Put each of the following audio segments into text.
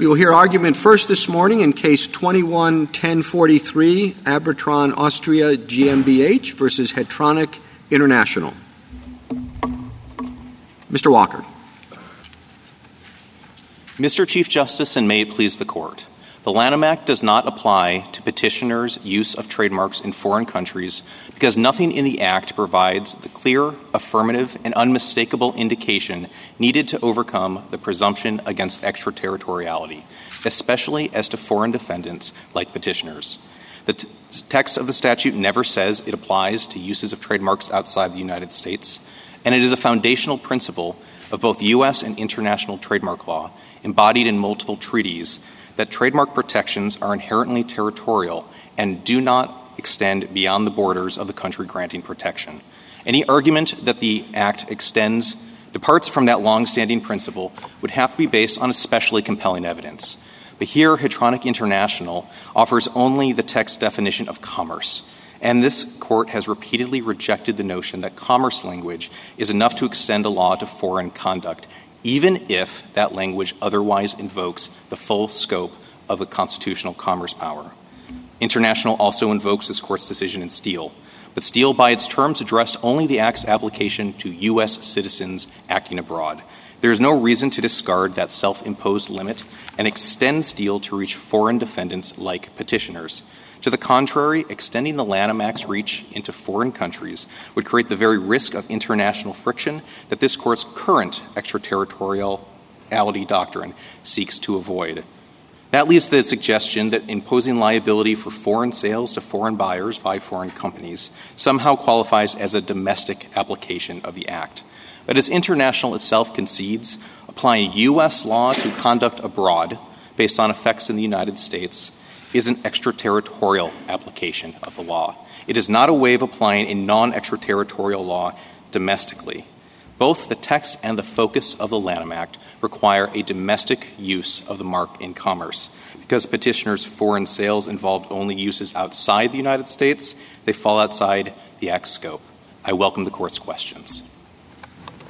We will hear argument first this morning in Case 21-1043, Abitron Austria GmbH versus Hetronic International. Mr. Walker. Mr. Chief Justice, and may it please the Court, the Lanham Act does not apply to petitioners' use of trademarks in foreign countries because nothing in the Act provides the clear, affirmative, and unmistakable indication needed to overcome the presumption against extraterritoriality, especially as to foreign defendants like petitioners. The text of the statute never says it applies to uses of trademarks outside the United States, and it is a foundational principle of both U.S. and international trademark law, embodied in multiple treaties, that trademark protections are inherently territorial and do not extend beyond the borders of the country granting protection. Any argument that the Act departs from that longstanding principle would have to be based on especially compelling evidence. But here, Hetronic International offers only the text definition of commerce, and this Court has repeatedly rejected the notion that commerce language is enough to extend a law to foreign conduct, even if that language otherwise invokes the full scope of a constitutional commerce power. International also invokes this Court's decision in Steele, but Steele, by its terms, addressed only the Act's application to U.S. citizens acting abroad. There is no reason to discard that self-imposed limit and extend Steele to reach foreign defendants like petitioners. To the contrary, extending the Lanham Act's reach into foreign countries would create the very risk of international friction that this Court's current extraterritoriality doctrine seeks to avoid. That leaves the suggestion that imposing liability for foreign sales to foreign buyers by foreign companies somehow qualifies as a domestic application of the Act. But as international itself concedes, applying U.S. law to conduct abroad based on effects in the United States is an extraterritorial application of the law. It is not a way of applying a non-extraterritorial law domestically. Both the text and the focus of the Lanham Act require a domestic use of the mark in commerce. Because petitioners' foreign sales involved only uses outside the United States, they fall outside the Act's scope. I welcome the Court's questions.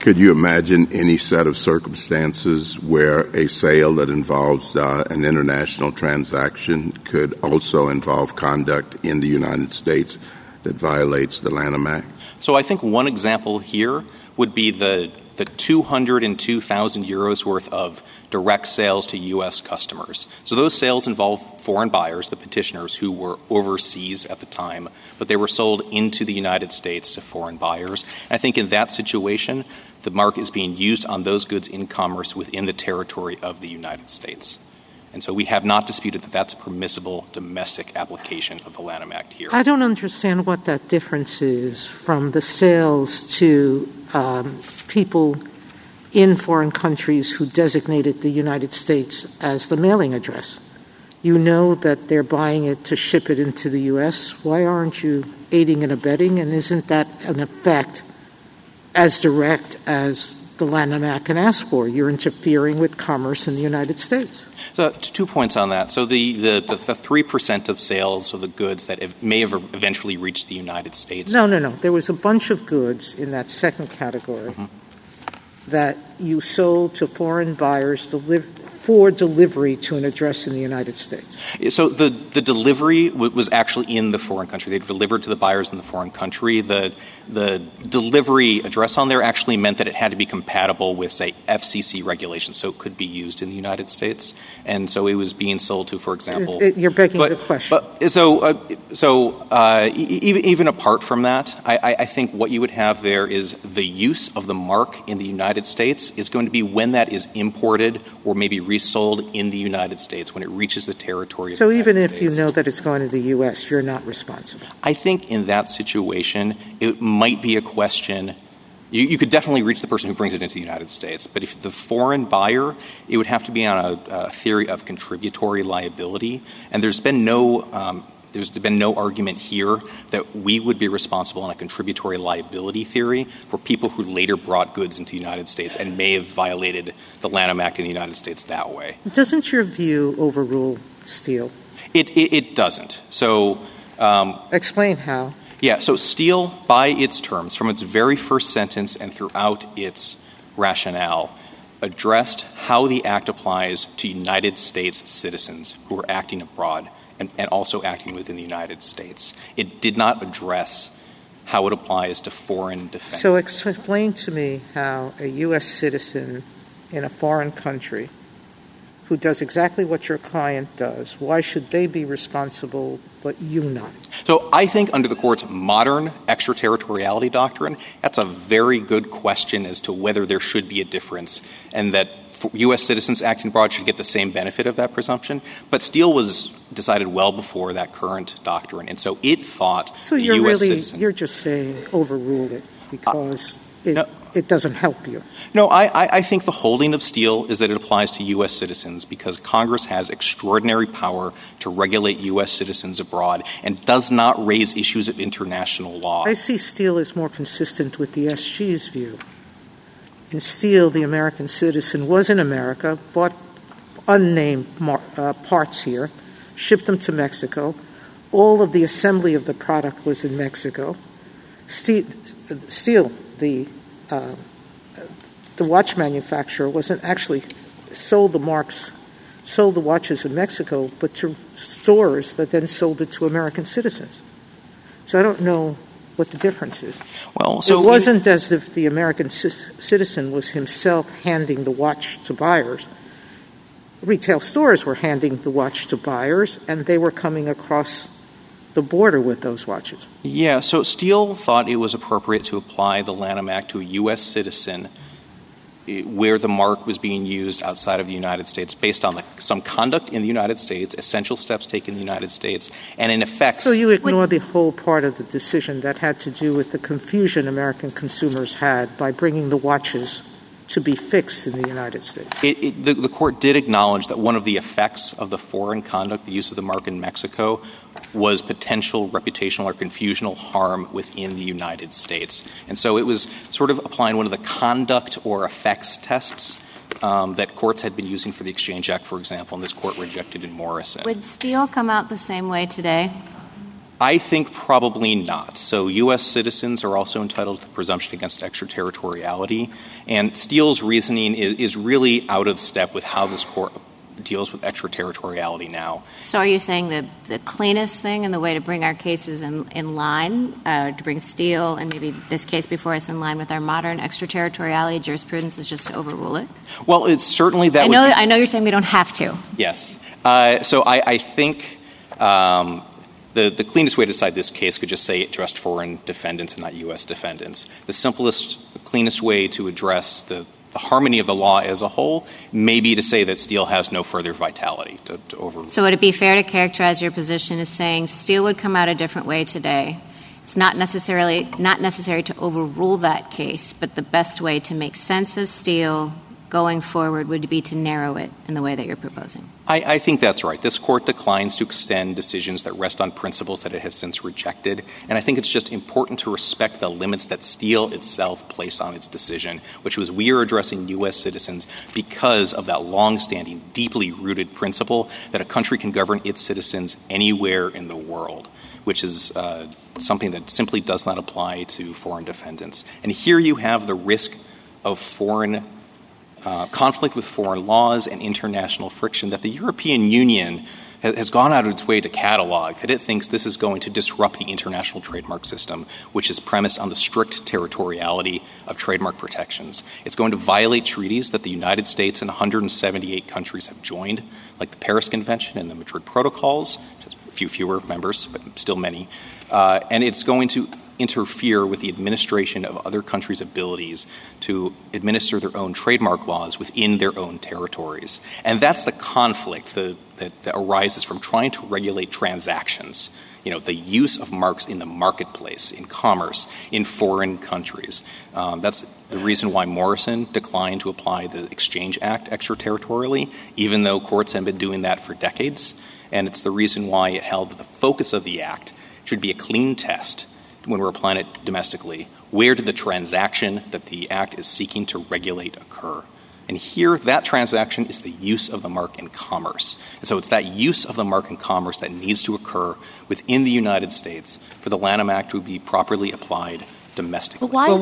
Could you imagine any set of circumstances where a sale that involves an international transaction could also involve conduct in the United States that violates the Lanham Act? So I think one example here would be the 202,000 euros worth of direct sales to U.S. customers. So those sales involved foreign buyers, the petitioners, who were overseas at the time, but they were sold into the United States to foreign buyers. I think in that situation, the mark is being used on those goods in commerce within the territory of the United States. And so we have not disputed that that's a permissible domestic application of the Lanham Act here. I don't understand what that difference is from the sales to people in foreign countries who designated the United States as the mailing address. You know that they're buying it to ship it into the U.S. Why aren't you aiding and abetting? And isn't that an effect as direct as the Lanham Act can ask for? You're interfering with commerce in the United States. So 2 points on that. So the 3% of sales of the goods that may have eventually reached the United States. No. There was a bunch of goods in that second category that you sold to foreign buyers for delivery to an address in the United States. So the delivery was actually in the foreign country. They delivered to the buyers in the foreign country. The delivery address on there actually meant that it had to be compatible with, say, FCC regulations, so it could be used in the United States. And so it was being sold to, for example... You're begging the question. Even apart from that, I think what you would have there is the use of the mark in the United States is going to be when that is imported or maybe resold in the United States, when it reaches the territory of the United States. So even if you know that it's going to the U.S., you're not responsible? I think in that situation, it might be a question. You could definitely reach the person who brings it into the United States, but if the foreign buyer, it would have to be on a theory of contributory liability, and there's been no argument here that we would be responsible on a contributory liability theory for people who later brought goods into the United States and may have violated the Lanham Act in the United States that way. Doesn't your view overrule Steele? It doesn't. So explain how. Yeah, so Steele, by its terms, from its very first sentence and throughout its rationale, addressed how the Act applies to United States citizens who are acting abroad and also acting within the United States. It did not address how it applies to foreign defendants. So explain to me how a U.S. citizen in a foreign country who does exactly what your client does, why should they be responsible but you not? So I think under the Court's modern extraterritoriality doctrine, that's a very good question as to whether there should be a difference and that U.S. citizens acting abroad should get the same benefit of that presumption. But Steele was decided well before that current doctrine, and so it thought so the U.S. citizen... you're just saying overruled it because it doesn't help you. No, I think the holding of Steele is that it applies to U.S. citizens because Congress has extraordinary power to regulate U.S. citizens abroad and does not raise issues of international law. I see Steele as more consistent with the SG's view. In Steele, the American citizen was in America, bought unnamed parts here, shipped them to Mexico. All of the assembly of the product was in Mexico. Steele, the watch manufacturer, wasn't actually sold the watches in Mexico, but to stores that then sold it to American citizens. So I don't know what the difference is. Well, so it wasn't as if the American citizen was himself handing the watch to buyers. Retail stores were handing the watch to buyers, and they were coming across the border with those watches. Yeah, so Steele thought it was appropriate to apply the Lanham Act to a U.S. citizen where the mark was being used outside of the United States based on some conduct in the United States, essential steps taken in the United States, and in effect... So you ignore the whole part of the decision that had to do with the confusion American consumers had by bringing the watches to be fixed in the United States. The court did acknowledge that one of the effects of the foreign conduct, the use of the mark in Mexico, was potential reputational or confusional harm within the United States. And so it was sort of applying one of the conduct or effects tests that courts had been using for the Exchange Act, for example, and this court rejected in Morrison. Would Steele come out the same way today? I think probably not. So U.S. citizens are also entitled to the presumption against extraterritoriality, and Steele's reasoning is really out of step with how this court deals with extraterritoriality now. So are you saying the cleanest thing and the way to bring our cases in line, to bring Steele and maybe this case before us in line with our modern extraterritoriality jurisprudence is just to overrule it? Well, it's certainly that... I know you're saying we don't have to. Yes. So I think... The cleanest way to decide this case could just say it addressed foreign defendants and not U.S. defendants. The simplest, cleanest way to address the harmony of the law as a whole may be to say that Steele has no further vitality to overrule. So would it be fair to characterize your position as saying Steele would come out a different way today? It's not necessary to overrule that case, but the best way to make sense of Steele going forward would be to narrow it in the way that you're proposing. I think that's right. This court declines to extend decisions that rest on principles that it has since rejected, and I think it's just important to respect the limits that Steele itself placed on its decision, which was we are addressing U.S. citizens because of that longstanding, deeply rooted principle that a country can govern its citizens anywhere in the world, which is something that simply does not apply to foreign defendants. And here you have the risk of conflict with foreign laws and international friction that the European Union has gone out of its way to catalog, that it thinks this is going to disrupt the international trademark system, which is premised on the strict territoriality of trademark protections. It's going to violate treaties that the United States and 178 countries have joined, like the Paris Convention and the Madrid Protocols, just a few fewer members, but still many. And it's going to interfere with the administration of other countries' abilities to administer their own trademark laws within their own territories. And that's the conflict that arises from trying to regulate transactions, the use of marks in the marketplace, in commerce, in foreign countries. That's the reason why Morrison declined to apply the Exchange Act extraterritorially, even though courts have been doing that for decades. And it's the reason why it held that the focus of the Act should be a clean test when we're applying it domestically, where did the transaction that the Act is seeking to regulate occur? And here, that transaction is the use of the mark in commerce. And so it's that use of the mark in commerce that needs to occur within the United States for the Lanham Act to be properly applied domestically. Well,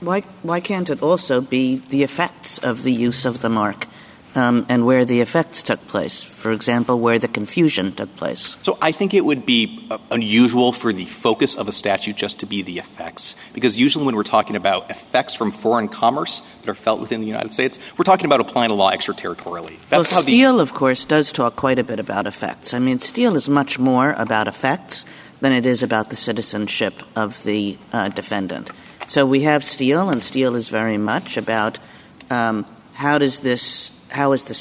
why can't it also be the effects of the use of the mark? And where the effects took place, for example, where the confusion took place. So I think it would be unusual for the focus of a statute just to be the effects, because usually when we're talking about effects from foreign commerce that are felt within the United States, we're talking about applying a law extraterritorially. That's well, Steele, of course, does talk quite a bit about effects. I mean, Steele is much more about effects than it is about the citizenship of the defendant. So we have Steele, and Steele is very much about how is this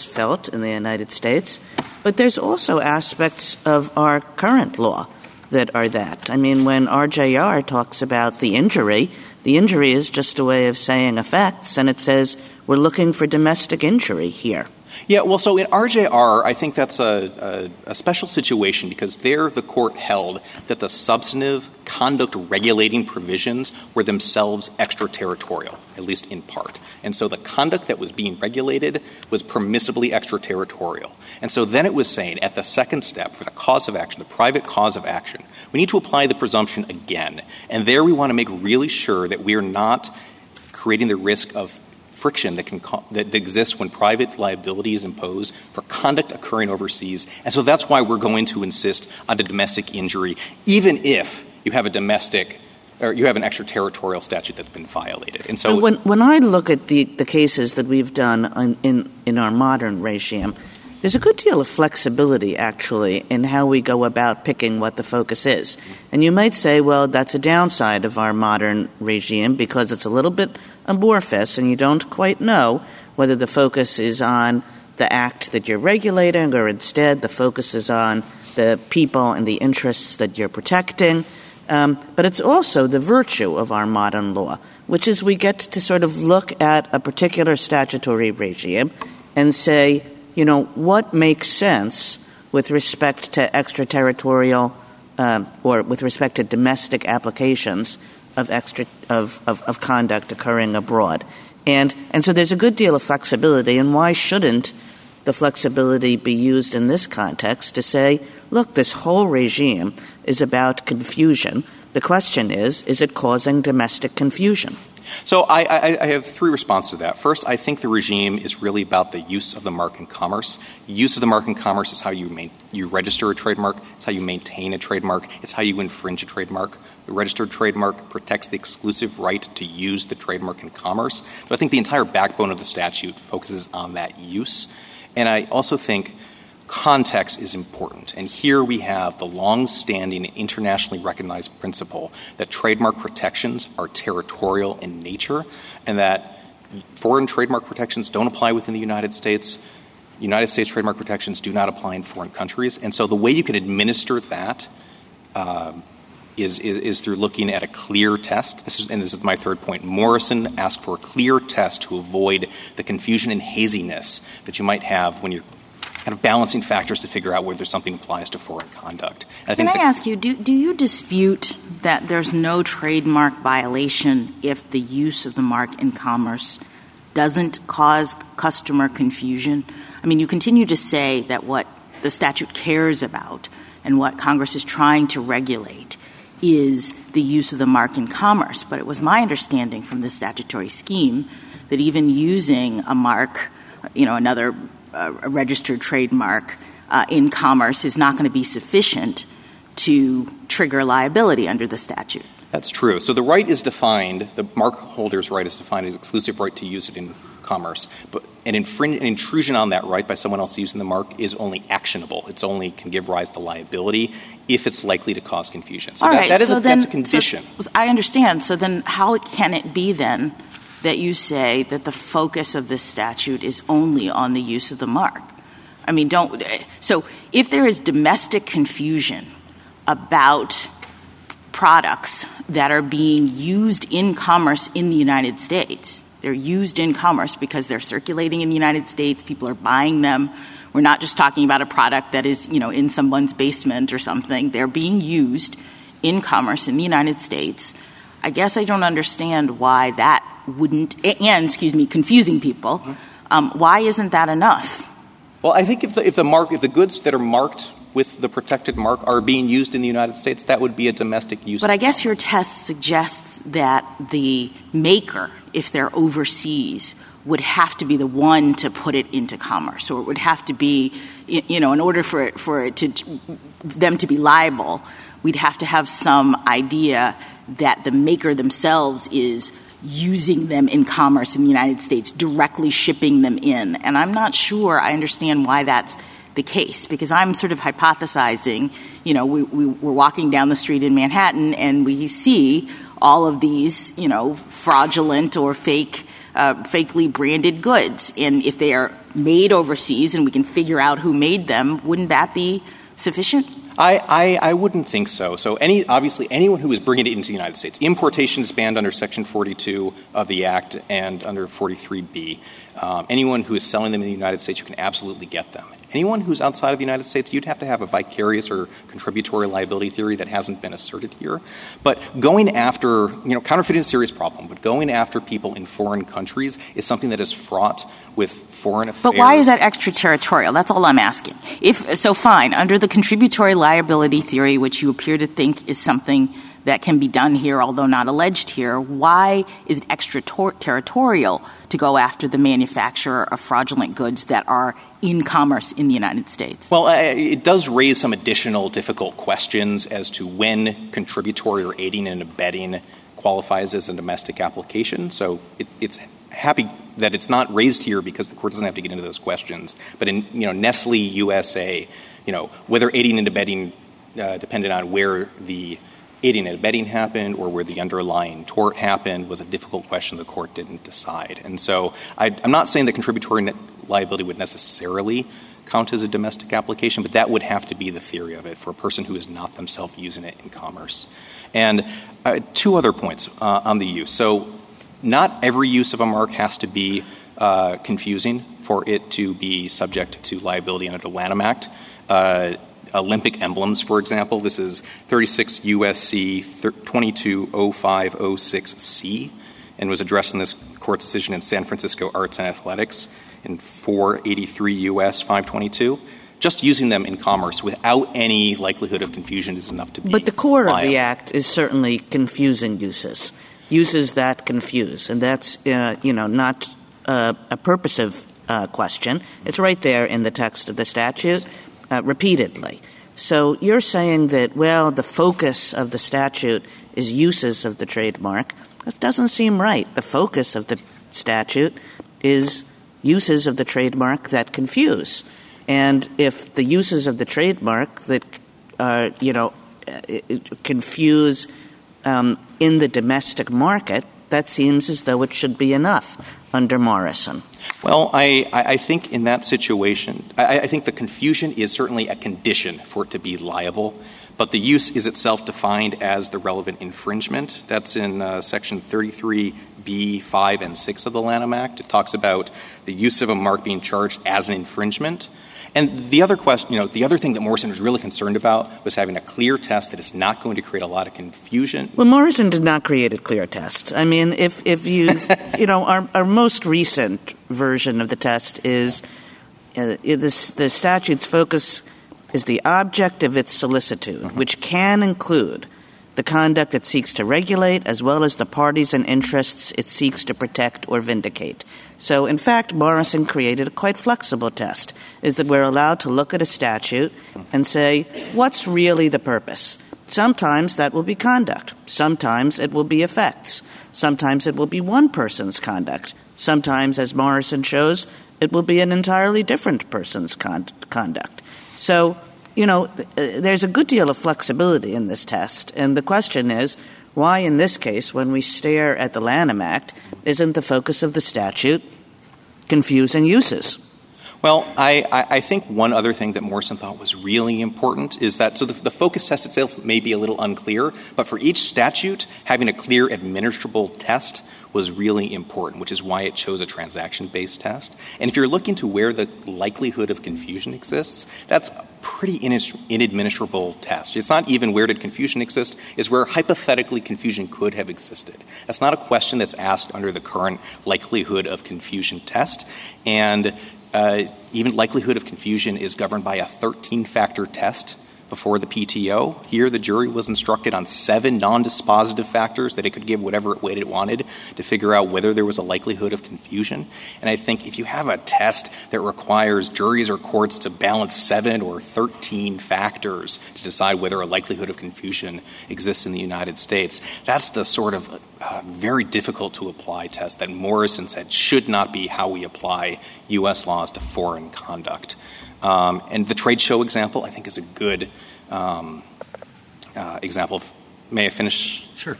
felt in the United States? But there's also aspects of our current law that are that. I mean, when RJR talks about the injury is just a way of saying effects, and it says we're looking for domestic injury here. Yeah, well, so in RJR, I think that's a special situation because there the court held that the substantive conduct regulating provisions were themselves extraterritorial, at least in part. And so the conduct that was being regulated was permissibly extraterritorial. And so then it was saying at the second step for the cause of action, the private cause of action, we need to apply the presumption again. And there we want to make really sure that we are not creating the risk of friction that exists when private liability is imposed for conduct occurring overseas. And so that's why we're going to insist on the domestic injury, even if you have a domestic or you have an extraterritorial statute that's been violated. And so when I look at the cases that we've done in our modern regime, there's a good deal of flexibility, actually, in how we go about picking what the focus is. And you might say, well, that's a downside of our modern regime because it's a little bit amorphous and you don't quite know whether the focus is on the act that you're regulating or instead the focus is on the people and the interests that you're protecting. But it's also the virtue of our modern law, which is we get to sort of look at a particular statutory regime and say, you know, what makes sense with respect to extraterritorial or with respect to domestic applications of conduct occurring abroad? And so there's a good deal of flexibility, and why shouldn't the flexibility be used in this context to say, look, this whole regime is about confusion. The question is it causing domestic confusion? So I have three responses to that. First, I think the regime is really about the use of the mark in commerce. Use of the mark in commerce is how you register a trademark. It's how you maintain a trademark. It's how you infringe a trademark. The registered trademark protects the exclusive right to use the trademark in commerce. So I think the entire backbone of the statute focuses on that use. And I also think context is important. And here we have the long-standing internationally recognized principle that trademark protections are territorial in nature and that foreign trademark protections don't apply within the United States. United States trademark protections do not apply in foreign countries. And so the way you can administer that is through looking at a clear test. This is my third point. Morrison asked for a clear test to avoid the confusion and haziness that you might have when you're kind of balancing factors to figure out whether something applies to foreign conduct. Can I ask you, do you dispute that there's no trademark violation if the use of the mark in commerce doesn't cause customer confusion? I mean, you continue to say that what the statute cares about and what Congress is trying to regulate is the use of the mark in commerce. But it was my understanding from the statutory scheme that even using a mark, you know, another a registered trademark in commerce is not going to be sufficient to trigger liability under the statute. That's true. So the right is defined, the mark holder's right is defined as exclusive right to use it in commerce. But an intrusion on that right by someone else using the mark is only actionable. It's only can give rise to liability if it's likely to cause confusion. So that's a condition. So I understand. So then how can it be then that you say that the focus of this statute is only on the use of the mark? I mean, so if there is domestic confusion about products that are being used in commerce in the United States, they're used in commerce because they're circulating in the United States, people are buying them. We're not just talking about a product that is, you know, in someone's basement or something. They're being used in commerce in the United States. I guess I don't understand why that wouldn't, and confusing people. Why isn't that enough? Well, I think if the goods that are marked with the protected mark are being used in the United States, that would be a domestic use. But I guess your test suggests that the maker, if they're overseas, would have to be the one to put it into commerce, or it would have to be, you know, in order for them to be liable, we'd have to have some idea that the maker themselves is using them in commerce in the United States, directly shipping them in. And I'm not sure I understand why that's the case, because I'm sort of hypothesizing, you know, we're walking down the street in Manhattan and we see all of these, you know, fraudulent or fakely branded goods. And if they are made overseas and we can figure out who made them, wouldn't that be sufficient? I wouldn't think so. So anyone who is bringing it into the United States, importation is banned under Section 42 of the Act and under 43B. Anyone who is selling them in the United States, you can absolutely get them. Anyone who's outside of the United States, you'd have to have a vicarious or contributory liability theory that hasn't been asserted here. But going after, you know, counterfeiting is a serious problem, but going after people in foreign countries is something that is fraught with foreign affairs. But why is that extraterritorial? That's all I'm asking. Fine, under the contributory liability theory, which you appear to think is something that can be done here, although not alleged here, why is it extraterritorial to go after the manufacturer of fraudulent goods that are in commerce in the United States? Well, it does raise some additional difficult questions as to when contributory or aiding and abetting qualifies as a domestic application. So it's happy that it's not raised here because the court doesn't have to get into those questions. But in, you know, Nestle USA, you know, whether aiding and abetting depended on where the aiding and abetting happened or where the underlying tort happened was a difficult question the court didn't decide. And so I'm not saying that contributory liability would necessarily count as a domestic application, but that would have to be the theory of it for a person who is not themselves using it in commerce. And two other points on the use. So not every use of a mark has to be confusing for it to be subject to liability under the Lanham Act. Olympic emblems, for example. This is 36 U.S.C. 220506C and was addressed in this court's decision in San Francisco Arts and Athletics in 483 U.S. 522. Just using them in commerce without any likelihood of confusion is enough to be liable. But the core of the Act is certainly confusing uses that confuse. And that's, not a purposive question. It's right there in the text of the statute. Repeatedly. So you're saying that, well, the focus of the statute is uses of the trademark. That doesn't seem right. The focus of the statute is uses of the trademark that confuse. And if the uses of the trademark that, confuse in the domestic market, that seems as though it should be enough under Morrison. Well, I think in that situation, I think the confusion is certainly a condition for it to be liable, but the use is itself defined as the relevant infringement. That's in Section 33B, 5, and 6 of the Lanham Act. It talks about the use of a mark being charged as an infringement. And the other question, the other thing that Morrison was really concerned about was having a clear test that is not going to create a lot of confusion. Well, Morrison did not create a clear test. I mean, if you, our most recent version of the test is the statute's focus is the object of its solicitude, which can include the conduct it seeks to regulate as well as the parties and interests it seeks to protect or vindicate. So, in fact, Morrison created a quite flexible test, is that we're allowed to look at a statute and say, what's really the purpose? Sometimes that will be conduct. Sometimes it will be effects. Sometimes it will be one person's conduct. Sometimes, as Morrison shows, it will be an entirely different person's conduct. So, there's a good deal of flexibility in this test, and the question is, why in this case, when we stare at the Lanham Act, isn't the focus of the statute confusing uses? Well, I think one other thing that Morrison thought was really important is that, so the focus test itself may be a little unclear, but for each statute, having a clear administrable test was really important, which is why it chose a transaction-based test. And if you're looking to where the likelihood of confusion exists, that's a pretty inadministrable test. It's not even where did confusion exist, it's where hypothetically confusion could have existed. That's not a question that's asked under the current likelihood of confusion test. And even likelihood of confusion is governed by a 13-factor test before the PTO. Here, the jury was instructed on 7 non-dispositive factors that it could give whatever weight it wanted to figure out whether there was a likelihood of confusion. And I think if you have a test that requires juries or courts to balance 7 or 13 factors to decide whether a likelihood of confusion exists in the United States, that's the sort of very difficult to apply test that Morrison said should not be how we apply U.S. laws to foreign conduct. And the trade show example, I think, is a good example. May I finish? Sure.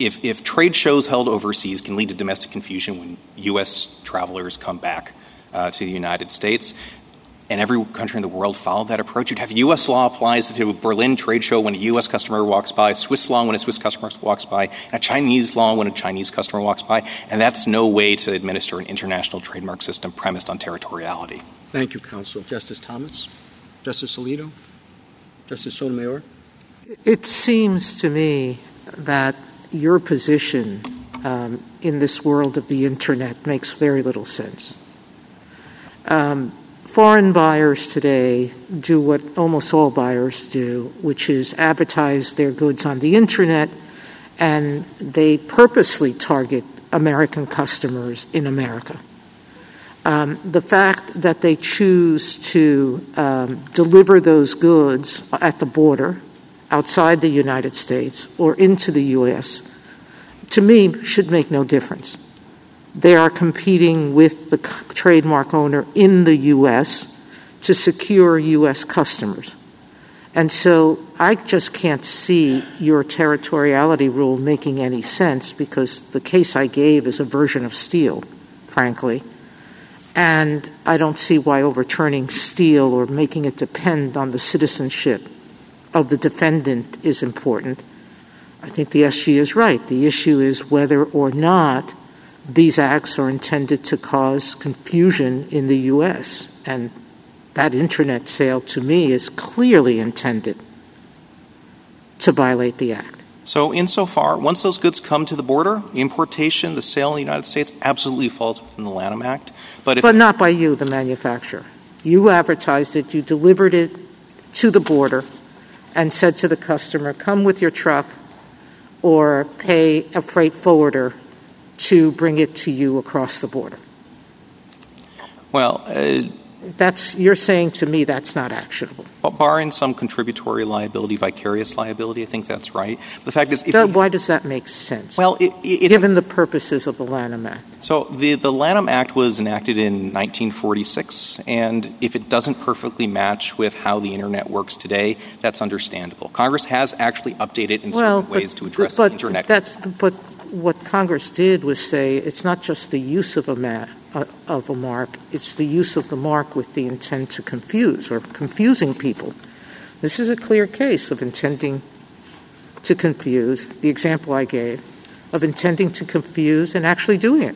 If trade shows held overseas can lead to domestic confusion when U.S. travelers come back to the United States, and every country in the world followed that approach, you'd have U.S. law applies to a Berlin trade show when a U.S. customer walks by, Swiss law when a Swiss customer walks by, and a Chinese law when a Chinese customer walks by. And that's no way to administer an international trademark system premised on territoriality. Thank you, counsel. Justice Thomas? Justice Alito? Justice Sotomayor? It seems to me that your position in this world of the Internet makes very little sense. Foreign buyers today do what almost all buyers do, which is advertise their goods on the Internet, and they purposely target American customers in America. The fact that they choose to deliver those goods at the border outside the United States or into the U.S., to me, should make no difference. They are competing with the trademark owner in the U.S. to secure U.S. customers. And so I just can't see your territoriality rule making any sense, because the case I gave is a version of Steele, frankly. And I don't see why overturning Steele or making it depend on the citizenship of the defendant is important. I think the SG is right. The issue is whether or not these acts are intended to cause confusion in the U.S., and that Internet sale, to me, is clearly intended to violate the Act. So insofar, once those goods come to the border, the importation, the sale in the United States absolutely falls within the Lanham Act. But not by you, the manufacturer. You advertised it, you delivered it to the border and said to the customer, come with your truck or pay a freight forwarder to bring it to you across the border. Well, you're saying to me that's not actionable. Well, barring some contributory liability, vicarious liability, I think that's right. The fact is, why does that make sense? Well, given the purposes of the Lanham Act. So the Lanham Act was enacted in 1946, and if it doesn't perfectly match with how the Internet works today, that's understandable. Congress has actually updated in certain ways to address the Internet. What Congress did was say it's not just the use of a mark, it's the use of the mark with the intent to confuse or confusing people. This is a clear case of intending to confuse, the example I gave, of intending to confuse and actually doing it.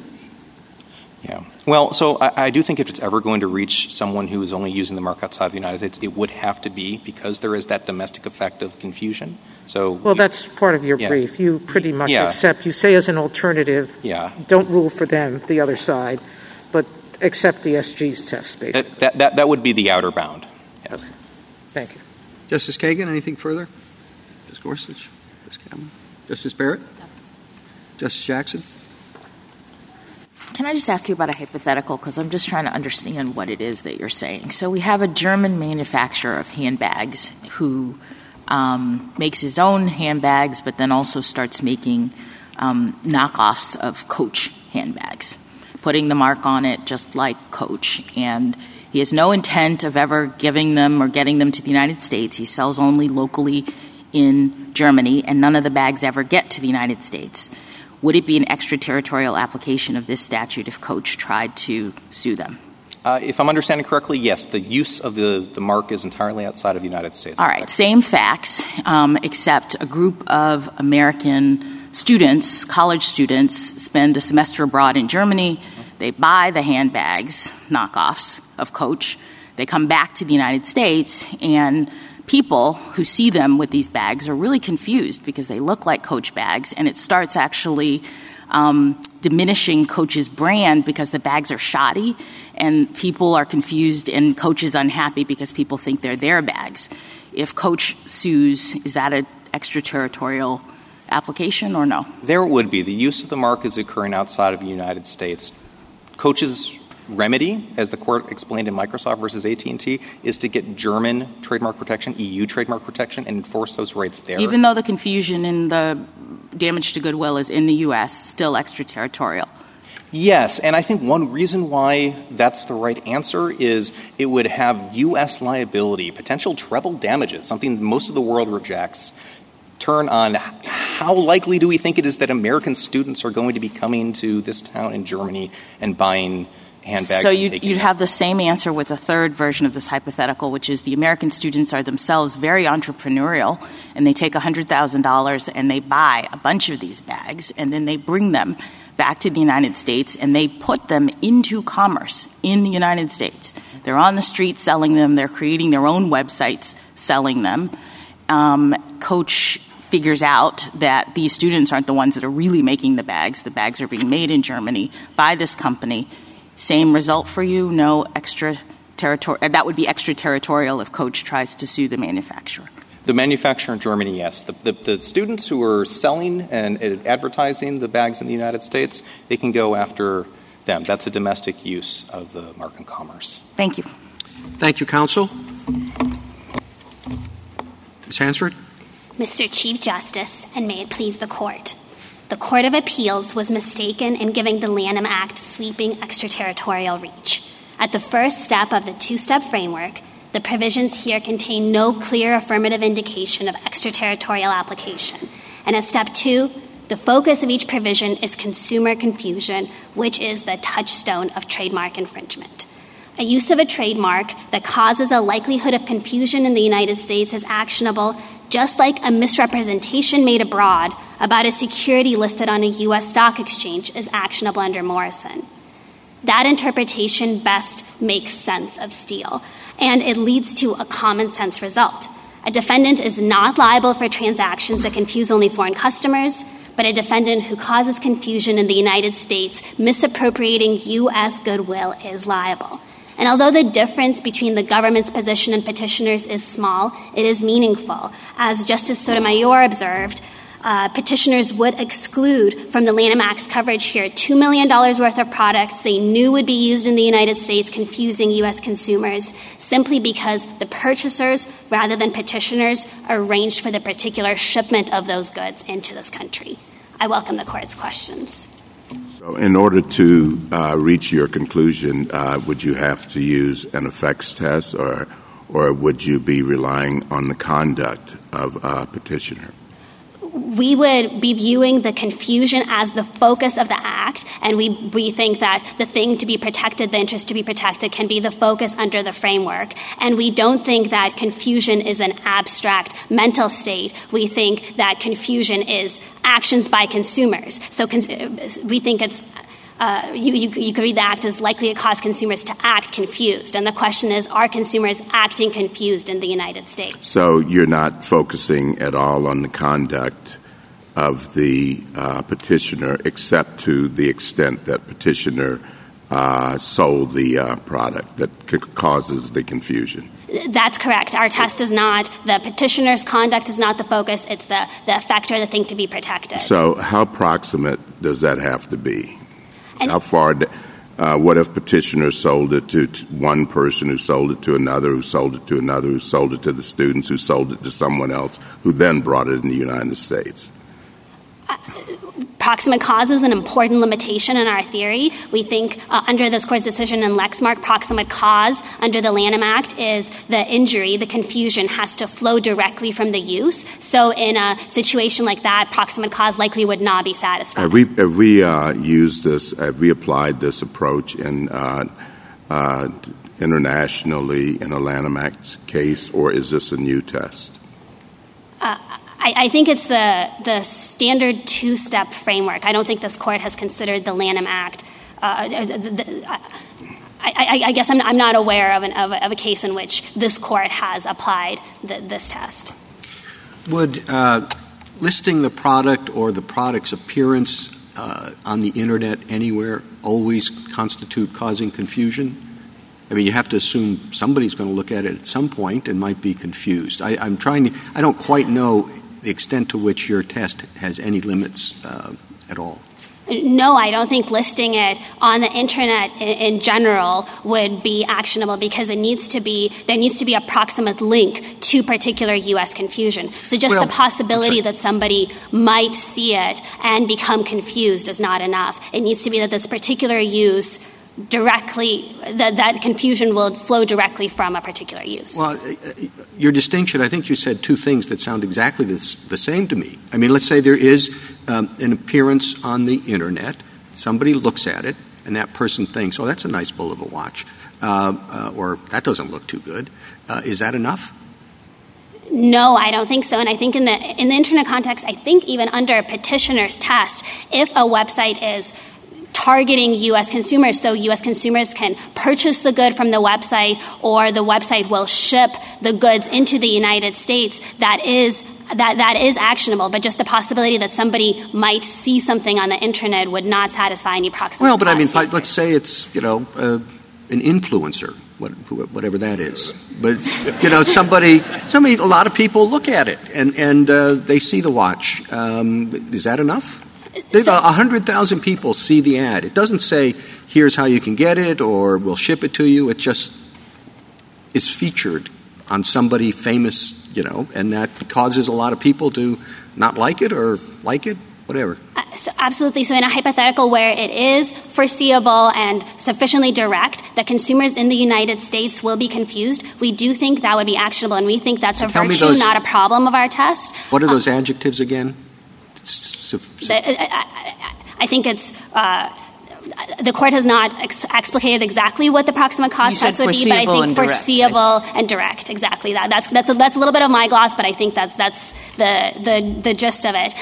Yeah. Well, so I do think if it's ever going to reach someone who is only using the mark outside the United States, it would have to be because there is that domestic effect of confusion. So that's part of your brief. You pretty much accept. You say as an alternative, don't rule for them, the other side, but accept the SG's test, basically. That would be the outer bound. Yes. Okay. Thank you. Justice Kagan, anything further? Justice Gorsuch? Justice Kavanaugh? Justice Barrett? No. Justice Jackson? Can I just ask you about a hypothetical, because I'm just trying to understand what it is that you're saying. So we have a German manufacturer of handbags who makes his own handbags but then also starts making knockoffs of Coach handbags, putting the mark on it just like Coach. And he has no intent of ever giving them or getting them to the United States. He sells only locally in Germany, and none of the bags ever get to the United States. Would it be an extraterritorial application of this statute if Coach tried to sue them? If I'm understanding correctly, yes. The use of the mark is entirely outside of the United States. All right. Same facts, except a group of American students, college students, spend a semester abroad in Germany. They buy the handbags, knockoffs of Coach. They come back to the United States, and people who see them with these bags are really confused because they look like Coach bags, and it starts actually diminishing Coach's brand because the bags are shoddy and people are confused and Coach is unhappy because people think they're their bags. If Coach sues, is that an extraterritorial application or no? There would be. The use of the mark is occurring outside of the United States. Coach's remedy, as the court explained in Microsoft versus AT&T, is to get German trademark protection, EU trademark protection, and enforce those rights there. Even though the confusion and the damage to goodwill is in the U.S., still extraterritorial. Yes, and I think one reason why that's the right answer is it would have U.S. liability, potential treble damages, something most of the world rejects, turn on how likely do we think it is that American students are going to be coming to this town in Germany and buying handbags. So you'd have the same answer with a third version of this hypothetical, which is the American students are themselves very entrepreneurial, and they take $100,000 and they buy a bunch of these bags, and then they bring them back to the United States, and they put them into commerce in the United States. They're on the street selling them. They're creating their own websites selling them. Coach figures out that these students aren't the ones that are really making the bags. The bags are being made in Germany by this company. Same result for you, no extraterritorial. That would be extraterritorial if Coach tries to sue the manufacturer. The manufacturer in Germany, yes. The students who are selling and advertising the bags in the United States, they can go after them. That's a domestic use of the mark in commerce. Thank you. Thank you, counsel. Ms. Hansford? Mr. Chief Justice, and may it please the Court. The Court of Appeals was mistaken in giving the Lanham Act sweeping extraterritorial reach. At the first step of the two-step framework, the provisions here contain no clear affirmative indication of extraterritorial application. And at step two, the focus of each provision is consumer confusion, which is the touchstone of trademark infringement. A use of a trademark that causes a likelihood of confusion in the United States is actionable, just like a misrepresentation made abroad about a security listed on a U.S. stock exchange is actionable under Morrison. That interpretation best makes sense of Steele, and it leads to a common-sense result. A defendant is not liable for transactions that confuse only foreign customers, but a defendant who causes confusion in the United States misappropriating U.S. goodwill is liable. And although the difference between the government's position and petitioners is small, it is meaningful. As Justice Sotomayor observed, petitioners would exclude from the Lanham Act's coverage here $2 million worth of products they knew would be used in the United States, confusing U.S. consumers, simply because the purchasers, rather than petitioners, arranged for the particular shipment of those goods into this country. I welcome the Court's questions. In order to reach your conclusion, would you have to use an effects test or would you be relying on the conduct of a petitioner? We would be viewing the confusion as the focus of the act, and we think that the thing to be protected, the interest to be protected, can be the focus under the framework. And we don't think that confusion is an abstract mental state. We think that confusion is actions by consumers. So we think it's you could read the act as likely to cause consumers to act confused. And the question is, are consumers acting confused in the United States? So you're not focusing at all on the conduct of the petitioner, except to the extent that petitioner sold the product that causes the confusion. That's correct. Our test is not the petitioner's conduct is not the focus. It's the effect or the thing to be protected. So how proximate does that have to be? And how far – what if petitioner sold it to one person who sold it to another, who sold it to another, who sold it to the students, who sold it to someone else, who then brought it in the United States? Proximate cause is an important limitation in our theory. We think under this Court's decision in Lexmark, proximate cause under the Lanham Act is the injury, the confusion has to flow directly from the use. So in a situation like that, proximate cause likely would not be satisfied. Have we applied this approach in internationally in a Lanham Act case, or is this a new test? I think it's the standard two-step framework. I don't think this Court has considered the Lanham Act. I guess I'm not aware of a case in which this Court has applied this test. Would listing the product or the product's appearance on the Internet anywhere always constitute causing confusion? I mean, you have to assume somebody's going to look at it at some point and might be confused. I'm trying to – I don't quite know the extent to which your test has any limits at all. No, I don't think listing it on the Internet in general would be actionable because it needs to be – there needs to be a proximate link to particular U.S. confusion. So just the possibility that somebody might see it and become confused is not enough. It needs to be that this particular use directly – that confusion will flow directly from a particular use. Well, your distinction – I think you said two things that sound exactly the same to me. I mean, let's say there is an appearance on the Internet. Somebody looks at it, and that person thinks, oh, that's a nice bull of a watch, or that doesn't look too good. Is that enough? No, I don't think so. And I think in the Internet context, I think even under a petitioner's test, if a website is – targeting U.S. consumers so U.S. consumers can purchase the good from the website or the website will ship the goods into the United States, that is actionable. But just the possibility that somebody might see something on the Internet would not satisfy any proximity. Well, but I mean, let's say it's, an influencer, whatever that is. But, somebody, a lot of people look at it and they see the watch. Is that enough? 100,000 people see the ad. It doesn't say, here's how you can get it or we'll ship it to you. It just is featured on somebody famous, and that causes a lot of people to not like it or like it, whatever. So absolutely. So in a hypothetical where it is foreseeable and sufficiently direct that consumers in the United States will be confused, we do think that would be actionable. And we think that's a virtue, not a problem of our test. What are those adjectives again? I think it's the court has not explicated exactly what the proximate cause test would be, but I think foreseeable and direct. Exactly that. That's a little bit of my gloss, but I think that's the gist of it.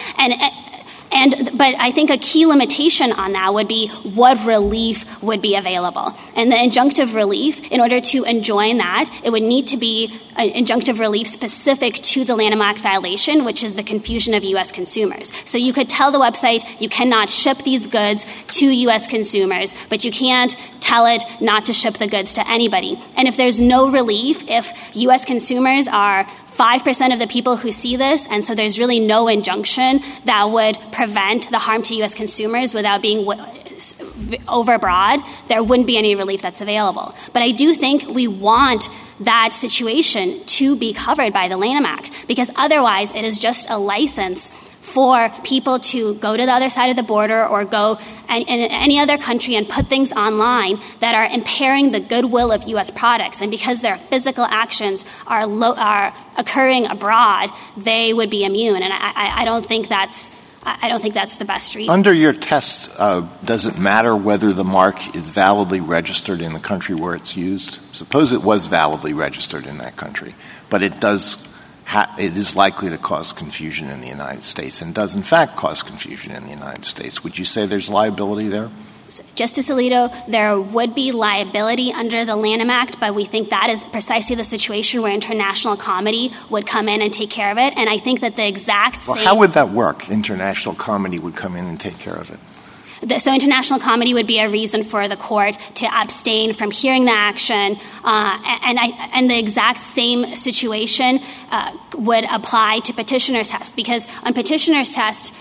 But I think a key limitation on that would be what relief would be available. And the injunctive relief, in order to enjoin that, it would need to be injunctive relief specific to the Lanham Act violation, which is the confusion of U.S. consumers. So you could tell the website you cannot ship these goods to U.S. consumers, but you can't tell it not to ship the goods to anybody. And if there's no relief, if U.S. consumers are 5% of the people who see this, and so there's really no injunction that would prevent the harm to U.S. consumers without being overbroad, there wouldn't be any relief that's available. But I do think we want that situation to be covered by the Lanham Act, because otherwise it is just a license for people to go to the other side of the border or go in any other country and put things online that are impairing the goodwill of U.S. products. And because their physical actions are occurring abroad, they would be immune. And I don't think that's the best reason. Under your test, does it matter whether the mark is validly registered in the country where it's used? Suppose it was validly registered in that country, but it is likely to cause confusion in the United States and does, in fact, cause confusion in the United States. Would you say there's liability there? Justice Alito, there would be liability under the Lanham Act, but we think that is precisely the situation where international comedy would come in and take care of it. And I think that the exact same— Well, how would that work? International comedy would come in and take care of it. So international comedy would be a reason for the court to abstain from hearing the action, and the exact same situation would apply to petitioner's test, because on petitioner's test,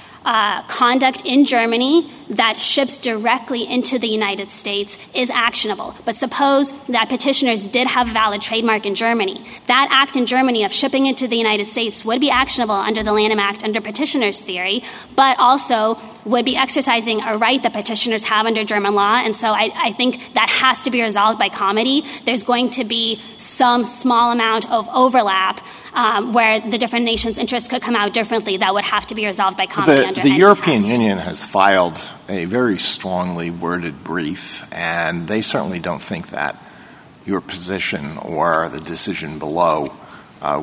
conduct in Germany that ships directly into the United States is actionable. But suppose that petitioners did have a valid trademark in Germany. That act in Germany of shipping into the United States would be actionable under the Lanham Act, under petitioners' theory, but also would be exercising a right that petitioners have under German law. And so I think that has to be resolved by comedy. There's going to be some small amount of overlap where the different nations' interests could come out differently. That would have to be resolved by comedy under any European test. Union has filed a very strongly worded brief, and they certainly don't think that your position or the decision below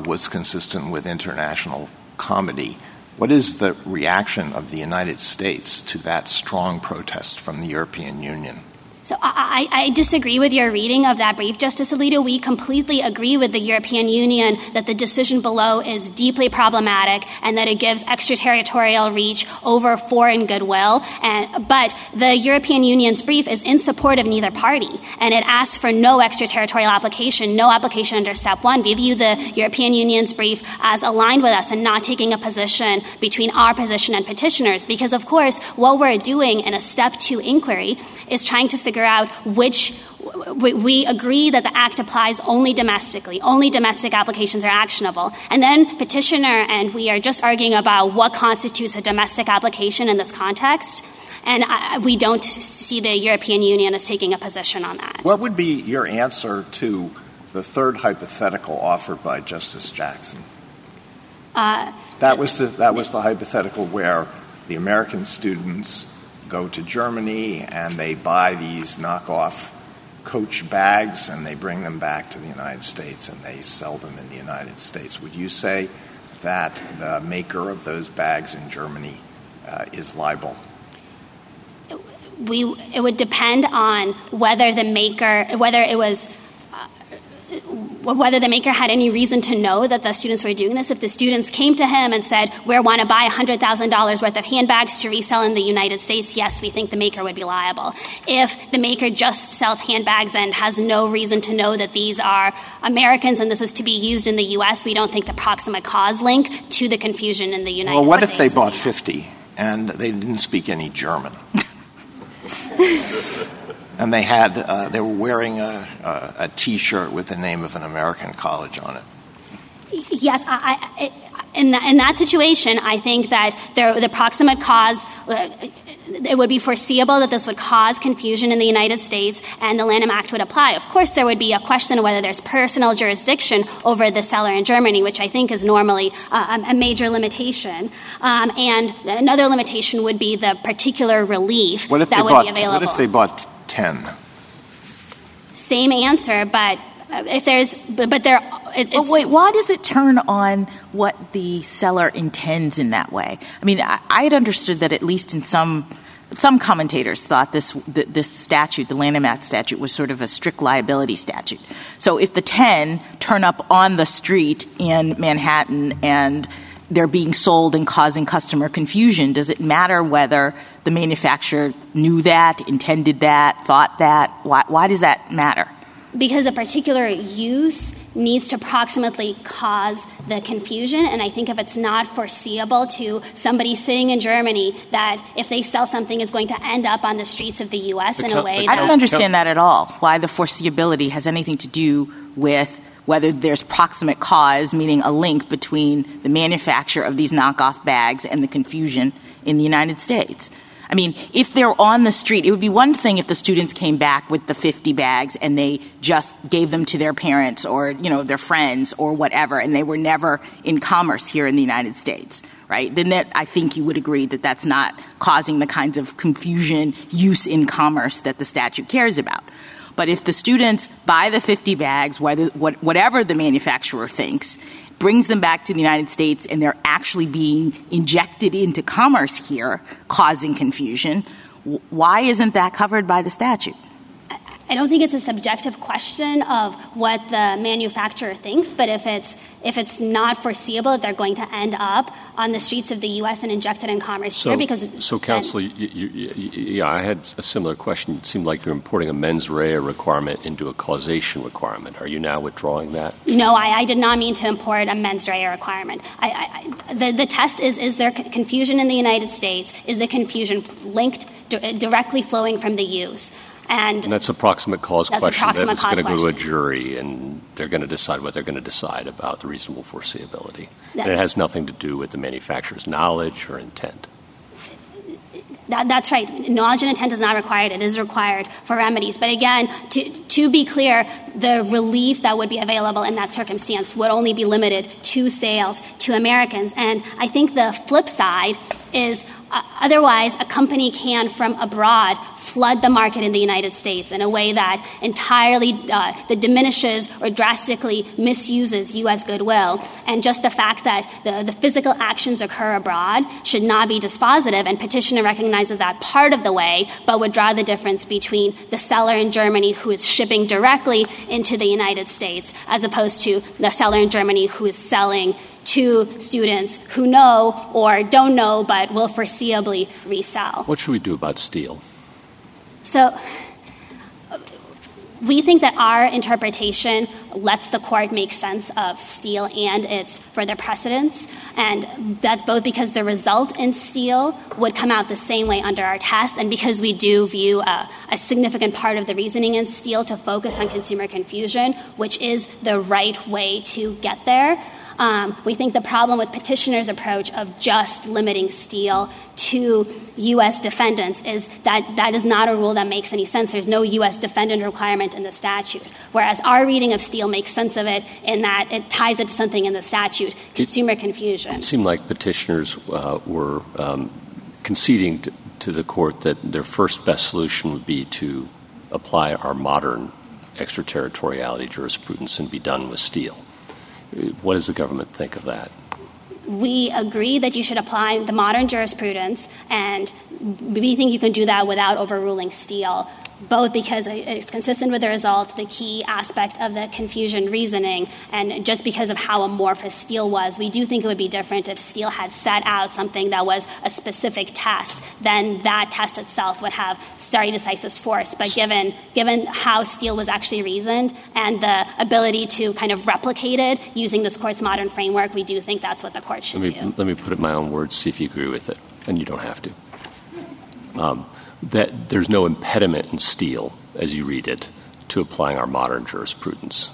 was consistent with international comedy. What is the reaction of the United States to that strong protest from the European Union? So I disagree with your reading of that brief, Justice Alito. We completely agree with the European Union that the decision below is deeply problematic and that it gives extraterritorial reach over foreign goodwill. But the European Union's brief is in support of neither party, and it asks for no extraterritorial application, no application under Step 1. We view the European Union's brief as aligned with us and not taking a position between our position and petitioners, because, of course, what we're doing in a Step 2 inquiry is trying to figure out which we agree that the Act applies only domestically. Only domestic applications are actionable. And then petitioner and we are just arguing about what constitutes a domestic application in this context. And we don't see the European Union as taking a position on that. What would be your answer to the third hypothetical offered by Justice Jackson? That was the hypothetical where the American students go to Germany and they buy these knockoff Coach bags and they bring them back to the United States and they sell them in the United States. Would you say that the maker of those bags in Germany is liable? It would depend on whether the maker had any reason to know that the students were doing this. If the students came to him and said, we want to buy $100,000 worth of handbags to resell in the United States, yes, we think the maker would be liable. If the maker just sells handbags and has no reason to know that these are Americans and this is to be used in the U.S., we don't think the proximate cause link to the confusion in the United States. Well, what if they bought 50 and they didn't speak any German? And they had they were wearing a T-shirt with the name of an American college on it. Yes, in that situation, I think that the proximate cause, it would be foreseeable that this would cause confusion in the United States and the Lanham Act would apply. Of course, there would be a question of whether there's personal jurisdiction over the seller in Germany, which I think is normally a major limitation. And another limitation would be the particular relief that would be available. What if they bought 10? Same answer, but if there's – but there – why does it turn on what the seller intends in that way? I mean, I had understood that at least in some commentators thought this statute, the Lanham Act statute, was sort of a strict liability statute. So if the 10 turn up on the street in Manhattan and they're being sold and causing customer confusion, does it matter whether the manufacturer knew that, intended that, thought that? Why does that matter? Because a particular use needs to proximately cause the confusion. And I think if it's not foreseeable to somebody sitting in Germany that if they sell something, it's going to end up on the streets of the U.S. I don't understand that at all, why the foreseeability has anything to do with whether there's proximate cause, meaning a link between the manufacture of these knockoff bags and the confusion in the United States. I mean, if they're on the street, it would be one thing if the students came back with the 50 bags and they just gave them to their parents or, their friends or whatever, and they were never in commerce here in the United States, right? Then I think you would agree that that's not causing the kinds of confusion use in commerce that the statute cares about. But if the students buy the 50 bags, whatever the manufacturer thinks, brings them back to the United States and they're actually being injected into commerce here, causing confusion, why isn't that covered by the statute? I don't think it's a subjective question of what the manufacturer thinks, but if it's not foreseeable that they're going to end up on the streets of the U.S. and injected in commerce here because... So, counsel, I had a similar question. It seemed like you're importing a mens rea requirement into a causation requirement. Are you now withdrawing that? No, I did not mean to import a mens rea requirement. The test is there confusion in the United States? Is the confusion linked directly flowing from the use? And that's a proximate cause question that's going to go to a jury, and they're going to decide what they're going to decide about the reasonable foreseeability. And it has nothing to do with the manufacturer's knowledge or intent. That's right. Knowledge and intent is not required. It is required for remedies. But again, to be clear, the relief that would be available in that circumstance would only be limited to sales to Americans. And I think the flip side is otherwise a company can, from abroad, flood the market in the United States in a way that entirely that diminishes or drastically misuses U.S. goodwill. And just the fact that the physical actions occur abroad should not be dispositive, and petitioner recognizes that part of the way, but would draw the difference between the seller in Germany who is shipping directly into the United States as opposed to the seller in Germany who is selling to students who know or don't know but will foreseeably resell. What should we do about Steele? So we think that our interpretation lets the court make sense of Steele and its further precedents, and that's both because the result in Steele would come out the same way under our test, and because we do view a significant part of the reasoning in Steele to focus on consumer confusion, which is the right way to get there. We think the problem with petitioner's approach of just limiting Steele to U.S. defendants is that that is not a rule that makes any sense. There's no U.S. defendant requirement in the statute, whereas our reading of Steele makes sense of it in that it ties it to something in the statute, consumer confusion. It seemed like petitioners were conceding to the court that their first best solution would be to apply our modern extraterritoriality jurisprudence and be done with Steele. What does the government think of that? We agree that you should apply the modern jurisprudence, and we think you can do that without overruling Steele, both because it's consistent with the result, the key aspect of the confusion reasoning, and just because of how amorphous Steele was. We do think it would be different if Steele had set out something that was a specific test. Then that test itself would have stare decisis force. But given how Steele was actually reasoned and the ability to kind of replicate it using this court's modern framework, we do think that's what the court should do. Let me put it in my own words, see if you agree with it, and you don't have to. That there's no impediment in Steele, as you read it, to applying our modern jurisprudence.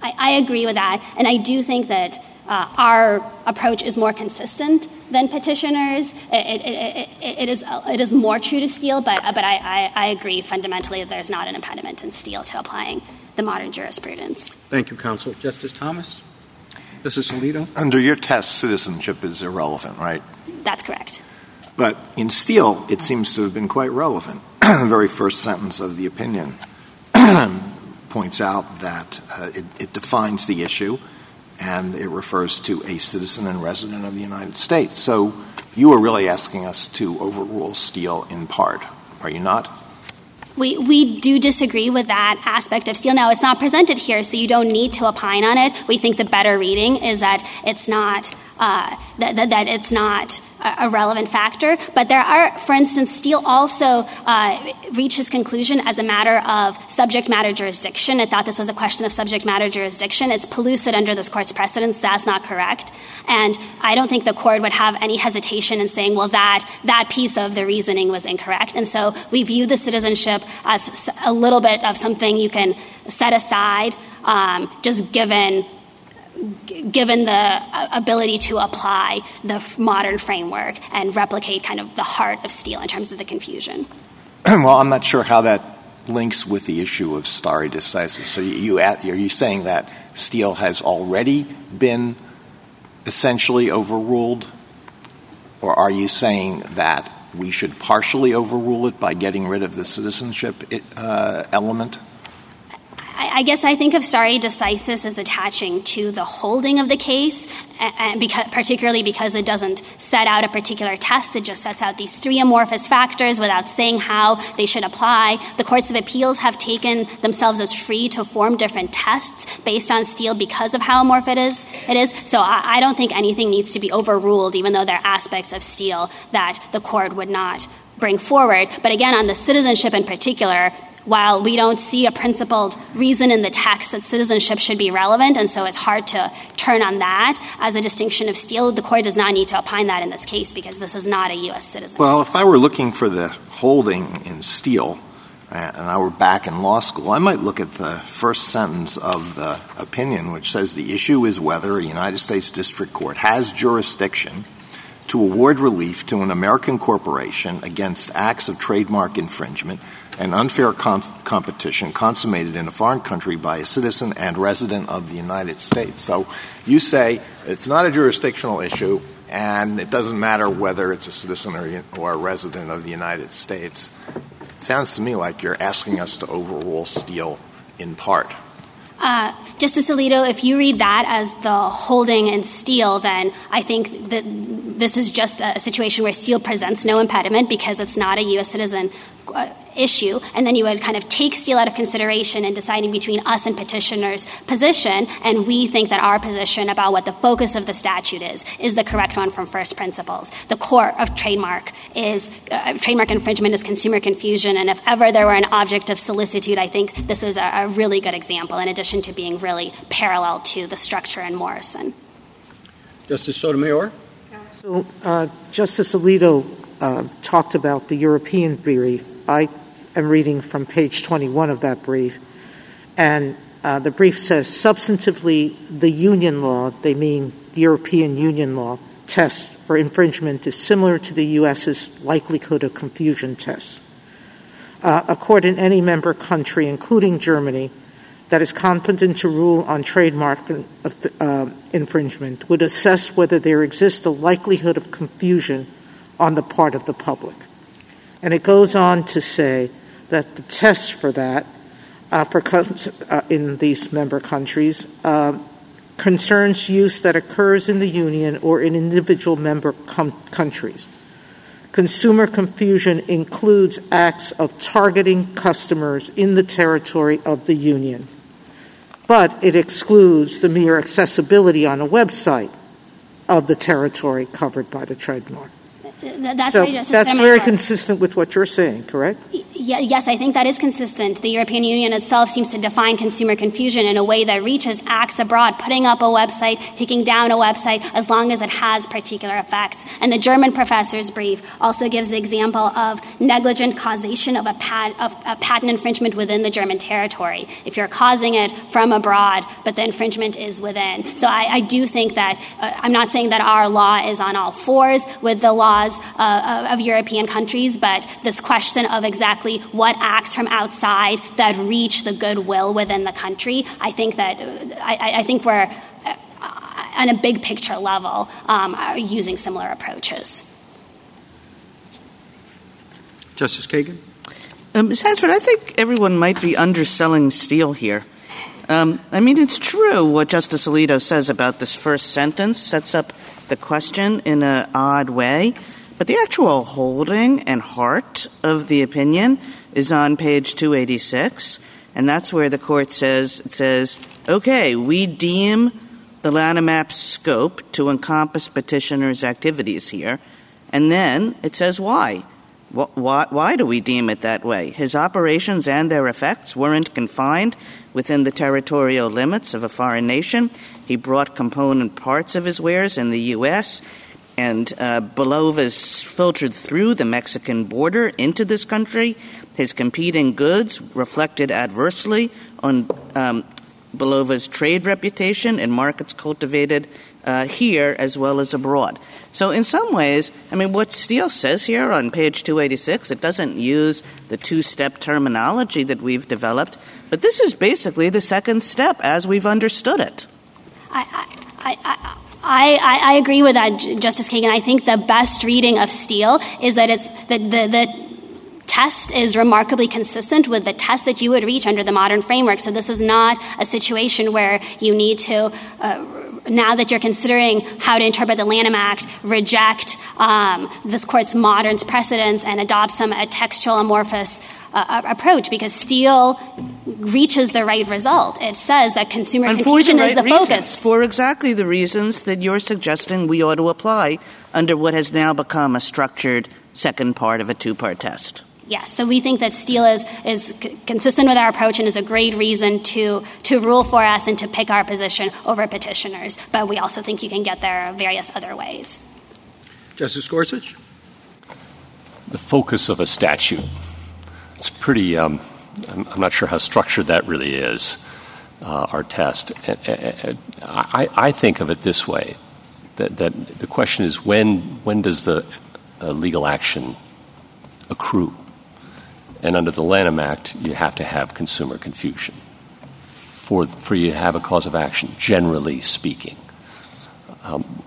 I agree with that, and I do think that our approach is more consistent than petitioners. It is more true to Steele, but I agree fundamentally that there's not an impediment in Steele to applying the modern jurisprudence. Thank you, counsel. Justice Thomas? Justice Alito? Under your test, citizenship is irrelevant, right? That's correct. But in Steele, it seems to have been quite relevant. The very first sentence of the opinion points out that it defines the issue, and it refers to a citizen and resident of the United States. So you are really asking us to overrule Steele in part, are you not? We do disagree with that aspect of Steele. Now, it's not presented here, so you don't need to opine on it. We think the better reading is that it's not that it's not a relevant factor. But there are, for instance, Steele also reached his conclusion as a matter of subject matter jurisdiction. It thought this was a question of subject matter jurisdiction. It's pellucid under this court's precedents. That's not correct. And I don't think the court would have any hesitation in saying, well, that piece of the reasoning was incorrect. And so we view the citizenship as a little bit of something you can set aside just given the ability to apply the modern framework and replicate kind of the heart of Steele in terms of the confusion. Well, I'm not sure how that links with the issue of stare decisis. So are you saying that Steele has already been essentially overruled, or are you saying that we should partially overrule it by getting rid of the citizenship element? I guess I think of stare decisis as attaching to the holding of the case, and particularly because it doesn't set out a particular test. It just sets out these three amorphous factors without saying how they should apply. The courts of appeals have taken themselves as free to form different tests based on Steele because of how amorphous it is. So I don't think anything needs to be overruled, even though there are aspects of Steele that the court would not bring forward. But again, on the citizenship in particular, while we don't see a principled reason in the text that citizenship should be relevant, and so it's hard to turn on that as a distinction of Steele, the court does not need to opine that in this case because this is not a U.S. citizen. Well, if I were looking for the holding in Steele and I were back in law school, I might look at the first sentence of the opinion, which says the issue is whether a United States district court has jurisdiction to award relief to an American corporation against acts of trademark infringement and unfair competition consummated in a foreign country by a citizen and resident of the United States. So you say it's not a jurisdictional issue, and it doesn't matter whether it's a citizen or a resident of the United States. Sounds to me like you're asking us to overrule Steele in part. Justice Alito, if you read that as the holding in Steele, then I think that this is just a situation where Steele presents no impediment because it's not a U.S. citizen issue. And then you would kind of take Steele out of consideration in deciding between us and petitioner's position. And we think that our position about what the focus of the statute is the correct one from first principles. The core of trademark infringement is consumer confusion. And if ever there were an object of solicitude, I think this is a really good example, in addition to being really parallel to the structure in Morrison. Justice Sotomayor? So, Justice Alito talked about the European brief. I am reading from page 21 of that brief, and the brief says, substantively, the union law, they mean the European Union law, test for infringement is similar to the U.S.'s likelihood of confusion test. A court in any member country, including Germany, that is competent to rule on trademark infringement would assess whether there exists a likelihood of confusion on the part of the public. And it goes on to say that the test for that in these member countries concerns use that occurs in the union or in individual member countries. Consumer confusion includes acts of targeting customers in the territory of the union, but it excludes the mere accessibility on a website of the territory covered by the trademark. That's very consistent with what you're saying, correct? Yes, I think that is consistent. The European Union itself seems to define consumer confusion in a way that reaches acts abroad, putting up a website, taking down a website, as long as it has particular effects. And the German professor's brief also gives the example of negligent causation of a patent infringement within the German territory, if you're causing it from abroad, but the infringement is within. So I do think that I'm not saying that our law is on all fours with the laws of European countries, but this question of exactly what acts from outside that reach the goodwill within the country, I think that I think we're on a big picture level using similar approaches. Justice Kagan? Ms. Hansford, I think everyone might be underselling Steele here. I mean, it's true what Justice Alito says about this first sentence, sets up the question in an odd way. But the actual holding and heart of the opinion is on page 286, and that's where the court says, it says, okay, we deem the Lanham Act's scope to encompass petitioners' activities here, and then it says why. Why do we deem it that way? His operations and their effects weren't confined within the territorial limits of a foreign nation. He brought component parts of his wares in the U.S., and Belova's filtered through the Mexican border into this country. His competing goods reflected adversely on Belova's trade reputation and markets cultivated here as well as abroad. So in some ways, I mean, what Steele says here on page 286, it doesn't use the two-step terminology that we've developed, but this is basically the second step as we've understood it. I agree with that, Justice Kagan. I think the best reading of Steele is that it's the test is remarkably consistent with the test that you would reach under the modern framework. So this is not a situation where you need to, now that you're considering how to interpret the Lanham Act, reject this court's modern precedents and adopt a textual amorphous approach, because Steele reaches the right result. It says that consumer confusion is the focus. For exactly the reasons that you're suggesting we ought to apply under what has now become a structured second part of a two-part test. Yes, so we think that Steele is consistent with our approach and is a great reason to rule for us and to pick our position over petitioners. But we also think you can get there various other ways. Justice Gorsuch? The focus of a statute. It's pretty I'm not sure how structured that really is, our test. I think of it this way, that the question is when does the legal action accrue? And under the Lanham Act, you have to have consumer confusion for you to have a cause of action, generally speaking.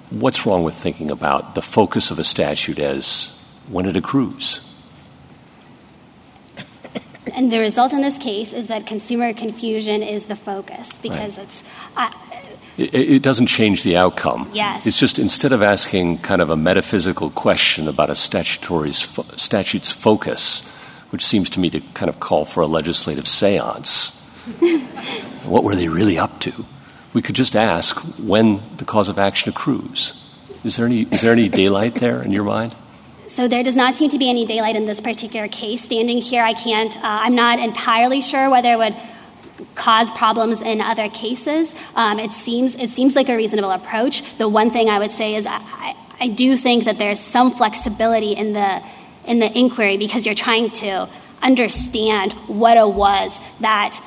What's wrong with thinking about the focus of a statute as when it accrues? And the result in this case is that consumer confusion is the focus because it's... It doesn't change the outcome. Yes. It's just instead of asking kind of a metaphysical question about a statute's focus, which seems to me to kind of call for a legislative seance, what were they really up to? We could just ask when the cause of action accrues. Is there any daylight there in your mind? So there does not seem to be any daylight in this particular case. Standing here, I can't. I'm not entirely sure whether it would cause problems in other cases. It seems like a reasonable approach. The one thing I would say is I do think that there's some flexibility in the inquiry because you're trying to understand what it was that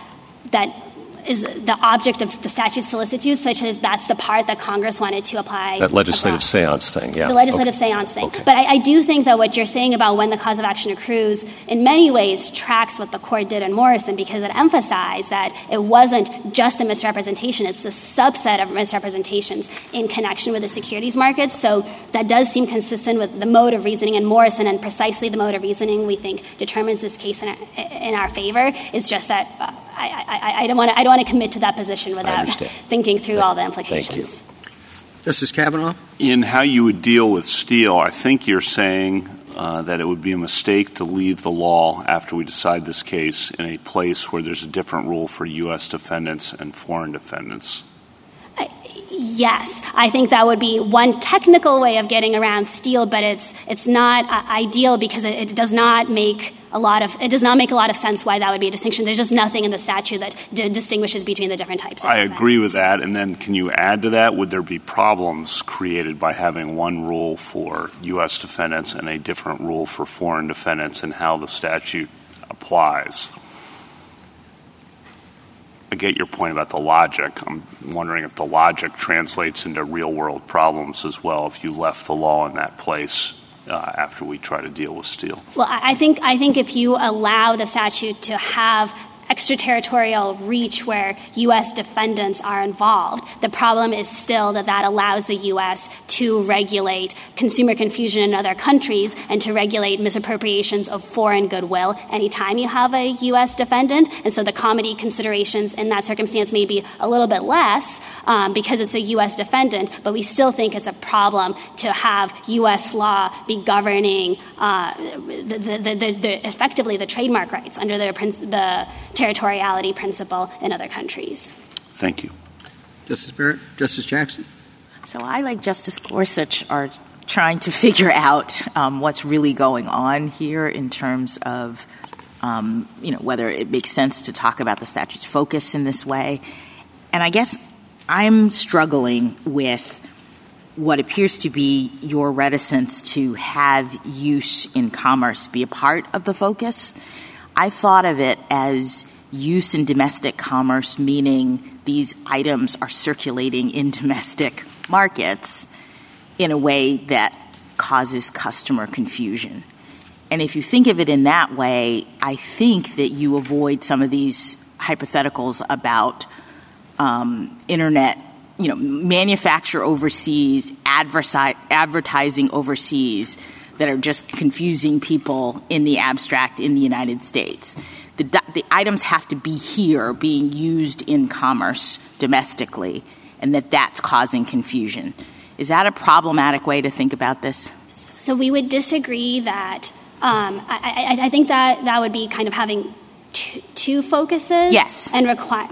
is the object of the statute's solicitude, such as that's the part that Congress wanted to apply. That legislative seance thing, yeah. The legislative seance thing. Okay. But I do think that what you're saying about when the cause of action accrues in many ways tracks what the court did in Morrison because it emphasized that it wasn't just a misrepresentation. It's the subset of misrepresentations in connection with the securities market. So that does seem consistent with the mode of reasoning in Morrison, and precisely the mode of reasoning we think determines this case in our favor. It's just that I don't want to commit to that position without thinking through all the implications. Justice Kavanaugh? In how you would deal with Steele, I think you're saying that it would be a mistake to leave the law after we decide this case in a place where there's a different rule for U.S. defendants and foreign defendants. Yes, I think that would be one technical way of getting around Steele, but it's not ideal because it does not make a lot of sense why that would be a distinction. There's just nothing in the statute that distinguishes between the different types of defense. I agree with that. And then can you add to that? Would there be problems created by having one rule for U.S. defendants and a different rule for foreign defendants and how the statute applies? I get your point about the logic. I'm wondering if the logic translates into real-world problems as well if you left the law in that place after we try to deal with Steele. Well, I think if you allow the statute to have extraterritorial reach where U.S. defendants are involved, the problem is still that allows the U.S. to regulate consumer confusion in other countries and to regulate misappropriations of foreign goodwill anytime you have a U.S. defendant. And so the comity considerations in that circumstance may be a little bit less because it's a U.S. defendant, but we still think it's a problem to have U.S. law be governing effectively the trademark rights under the territoriality principle in other countries. Thank you. Justice Barrett? Justice Jackson? So I, like Justice Gorsuch, are trying to figure out what's really going on here in terms of, whether it makes sense to talk about the statute's focus in this way. And I guess I'm struggling with what appears to be your reticence to have use in commerce be a part of the focus. I thought of it as use in domestic commerce, meaning these items are circulating in domestic markets in a way that causes customer confusion. And if you think of it in that way, I think that you avoid some of these hypotheticals about Internet, manufacture overseas, advertising overseas, that are just confusing people in the abstract in the United States. The items have to be here being used in commerce domestically, and that's causing confusion. Is that a problematic way to think about this? So we would disagree that I think that would be kind of having two focuses. Yes. And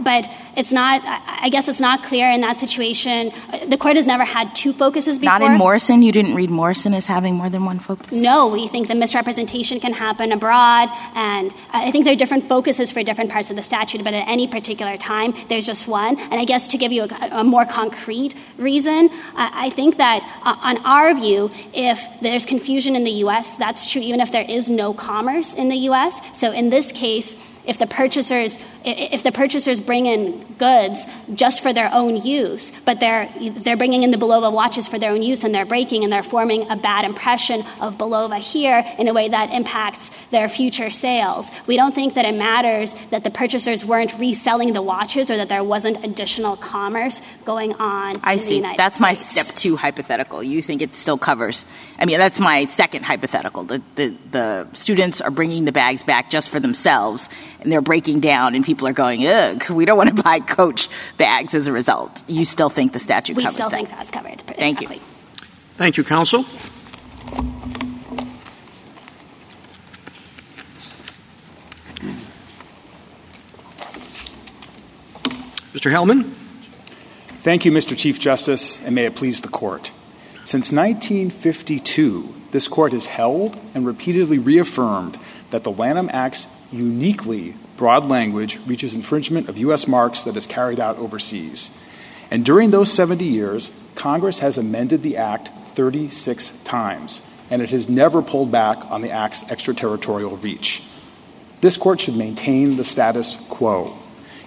but it's not, I guess it's not clear in that situation. The court has never had two focuses before. Not in Morrison? You didn't read Morrison as having more than one focus? No, we think the misrepresentation can happen abroad, and I think there are different focuses for different parts of the statute, but at any particular time, there's just one. And I guess to give you a more concrete reason, I think that on our view, if there's confusion in the U.S., that's true even if there is no commerce in the U.S. So in this case, if the purchasers if the purchasers bring in goods just for their own use, but they're bringing in the Bulova watches for their own use and they're breaking and they're forming a bad impression of Bulova here in a way that impacts their future sales. We don't think that it matters that the purchasers weren't reselling the watches or that there wasn't additional commerce going on. I see. That's my step two hypothetical. You think it still covers. I mean, that's my second hypothetical. The students are bringing the bags back just for themselves and they're breaking down and people are going, ugh, we don't want to buy Coach bags as a result. You still think the statute covers that? We still think that's covered. Thank you. Thank you, counsel. Mr. Hellman. Thank you, Mr. Chief Justice, and may it please the Court. Since 1952, this Court has held and repeatedly reaffirmed that the Lanham Act's uniquely broad language reaches infringement of U.S. marks that is carried out overseas. And during those 70 years, Congress has amended the Act 36 times, and it has never pulled back on the Act's extraterritorial reach. This Court should maintain the status quo.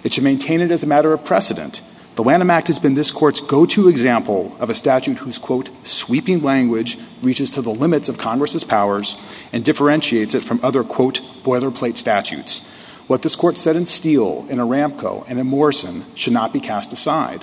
It should maintain it as a matter of precedent. The Lanham Act has been this Court's go-to example of a statute whose, quote, sweeping language reaches to the limits of Congress's powers and differentiates it from other, quote, boilerplate statutes. What this Court said in Steele, in Aramco, and in Morrison should not be cast aside.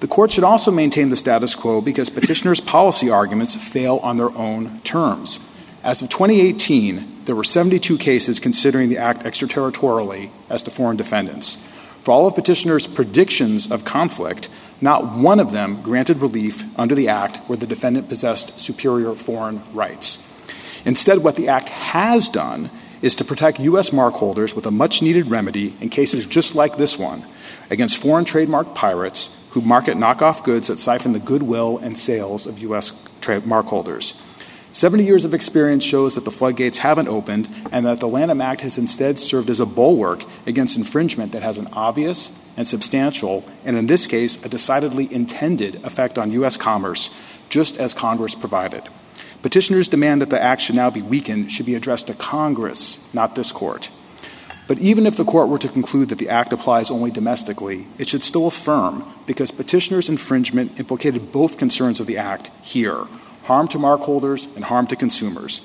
The Court should also maintain the status quo because petitioners' policy arguments fail on their own terms. As of 2018, there were 72 cases considering the Act extraterritorially as to foreign defendants. For all of petitioners' predictions of conflict, not one of them granted relief under the Act where the defendant possessed superior foreign rights. Instead, what the Act has done is to protect U.S. mark holders with a much-needed remedy in cases just like this one against foreign trademark pirates who market knockoff goods that siphon the goodwill and sales of U.S. mark holders. 70 years of experience shows that the floodgates haven't opened and that the Lanham Act has instead served as a bulwark against infringement that has an obvious and substantial, and in this case, a decidedly intended effect on U.S. commerce, just as Congress provided. Petitioners' demand that the Act should now be weakened should be addressed to Congress, not this Court. But even if the Court were to conclude that the Act applies only domestically, it should still affirm because petitioners' infringement implicated both concerns of the Act here – harm to mark holders, and harm to consumers.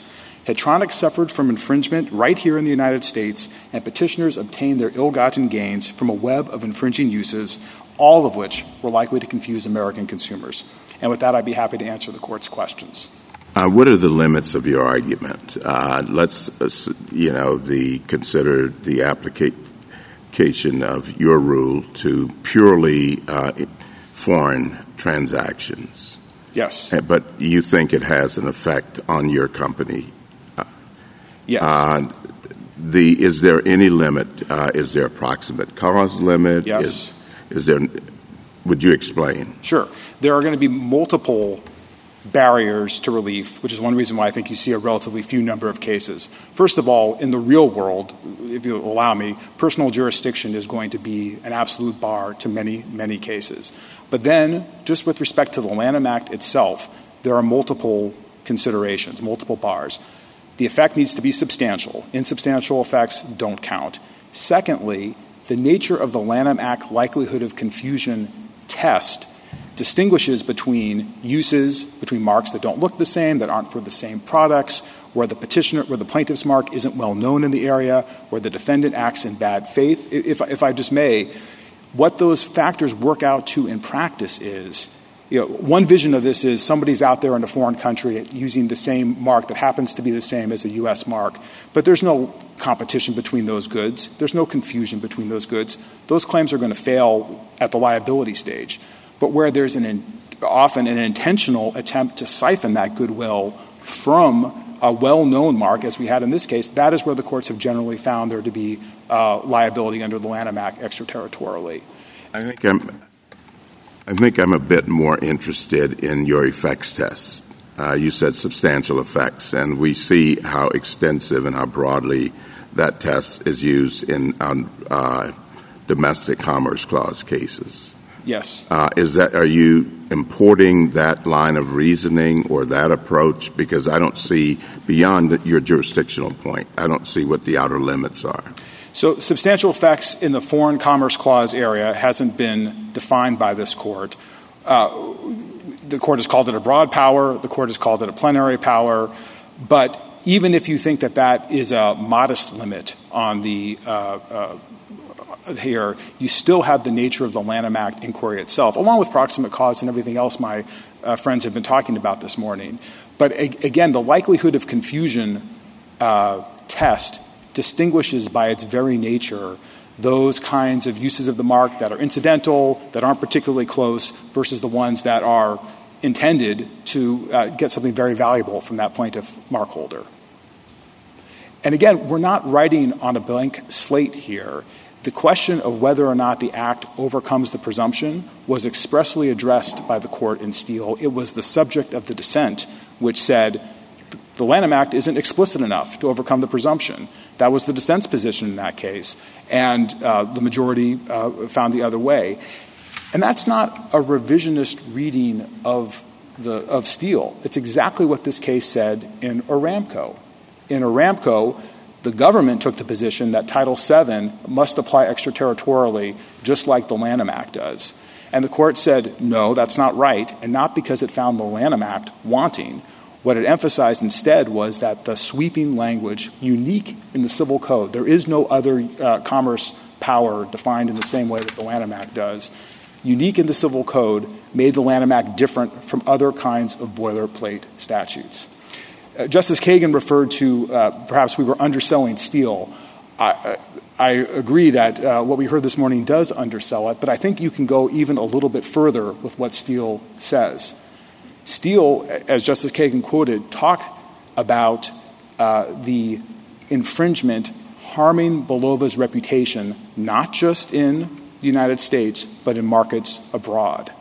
Hetronic suffered from infringement right here in the United States, and petitioners obtained their ill-gotten gains from a web of infringing uses, all of which were likely to confuse American consumers. And with that, I'd be happy to answer the Court's questions. What are the limits of your argument? Let's consider the application of your rule to purely foreign transactions. Yes. But you think it has an effect on your company? Yes. Is there any limit? Is there a proximate cause limit? Yes. Is there? Would you explain? Sure. There are going to be multiple barriers to relief, which is one reason why I think you see a relatively few number of cases. First of all, in the real world, if you allow me, personal jurisdiction is going to be an absolute bar to many, many cases. But then, just with respect to the Lanham Act itself, there are multiple considerations, multiple bars. The effect needs to be substantial. Insubstantial effects don't count. Secondly, the nature of the Lanham Act likelihood of confusion test distinguishes between uses, between marks that don't look the same, that aren't for the same products, where the plaintiff's mark isn't well known in the area, where the defendant acts in bad faith. If I just may, what those factors work out to in practice is, one vision of this is somebody's out there in a foreign country using the same mark that happens to be the same as a U.S. mark, but there's no competition between those goods. There's no confusion between those goods. Those claims are going to fail at the liability stage. But where there's often an intentional attempt to siphon that goodwill from a well-known mark, as we had in this case, that is where the courts have generally found there to be liability under the Lanham Act extraterritorially. I think I'm a bit more interested in your effects test. You said substantial effects, and we see how extensive and how broadly that test is used in domestic commerce clause cases. Yes. Are you importing that line of reasoning or that approach? Because I don't see, beyond your jurisdictional point, I don't see what the outer limits are. So substantial effects in the Foreign Commerce Clause area hasn't been defined by this court. The court has called it a broad power. The court has called it a plenary power. But even if you think that that is a modest limit on the here, you still have the nature of the Lanham Act inquiry itself, along with proximate cause and everything else my friends have been talking about this morning. But again, the likelihood of confusion test distinguishes by its very nature those kinds of uses of the mark that are incidental, that aren't particularly close, versus the ones that are intended to get something very valuable from that plaintiff mark holder. And again, we're not writing on a blank slate here. The question of whether or not the Act overcomes the presumption was expressly addressed by the court in Steele. It was the subject of the dissent, which said the Lanham Act isn't explicit enough to overcome the presumption. That was the dissent's position in that case, and the majority found the other way. And that's not a revisionist reading of Steele. It's exactly what this case said in Aramco. In Aramco, the government took the position that Title VII must apply extraterritorially, just like the Lanham Act does. And the court said, no, that's not right, and not because it found the Lanham Act wanting. What it emphasized instead was that the sweeping language, unique in the Civil Code, there is no other commerce power defined in the same way that the Lanham Act does, unique in the Civil Code, made the Lanham Act different from other kinds of boilerplate statutes. Justice Kagan referred to perhaps we were underselling Steele. I agree that what we heard this morning does undersell it, but I think you can go even a little bit further with what Steele says. Steele, as Justice Kagan quoted, talked about the infringement harming Bolova's reputation, not just in the United States, but in markets abroad.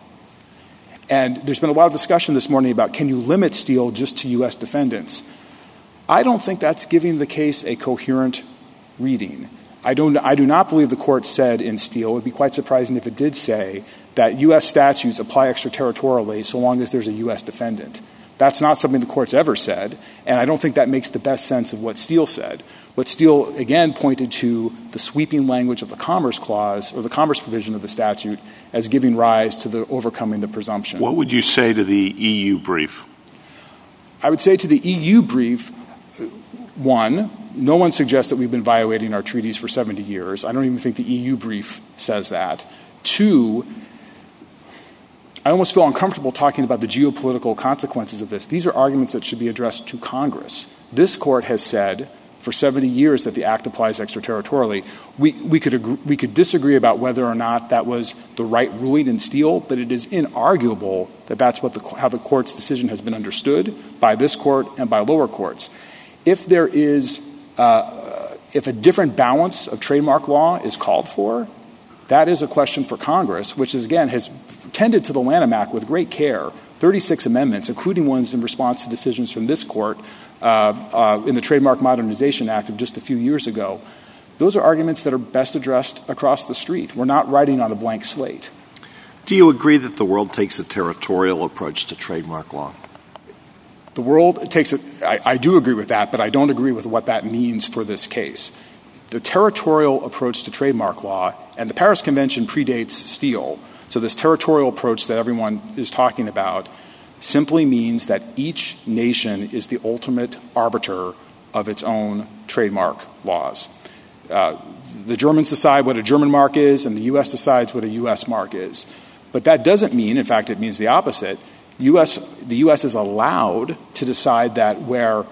And there's been a lot of discussion this morning about can you limit Steele just to U.S. defendants. I don't think that's giving the case a coherent reading. I do not believe the court said in Steele, it would be quite surprising if it did say, that U.S. statutes apply extraterritorially so long as there's a U.S. defendant. That's not something the court's ever said, and I don't think that makes the best sense of what Steele said. What Steele, again, pointed to the sweeping language of the Commerce Clause or the Commerce provision of the statute as giving rise to the overcoming the presumption. What would you say to the EU brief? I would say to the EU brief, one, no one suggests that we've been violating our treaties for 70 years. I don't even think the EU brief says that. Two, I almost feel uncomfortable talking about the geopolitical consequences of this. These are arguments that should be addressed to Congress. This court has said for 70 years that the Act applies extraterritorially. We could disagree about whether or not that was the right ruling in Steele, but it is inarguable that that's what how the court's decision has been understood by this court and by lower courts. If there is if a different balance of trademark law is called for, that is a question for Congress, which is, again, has tended to the Lanham Act with great care, 36 amendments, including ones in response to decisions from this court in the Trademark Modernization Act of just a few years ago. Those are arguments that are best addressed across the street. We're not writing on a blank slate. Do you agree that the world takes a territorial approach to trademark law? The world takes it. I do agree with that, but I don't agree with what that means for this case. The territorial approach to trademark law, and the Paris Convention predates Steele, so this territorial approach that everyone is talking about simply means that each nation is the ultimate arbiter of its own trademark laws. The Germans decide what a German mark is, and the U.S. decides what a U.S. mark is. But that doesn't mean, in fact, it means the opposite. The U.S. is allowed to decide that where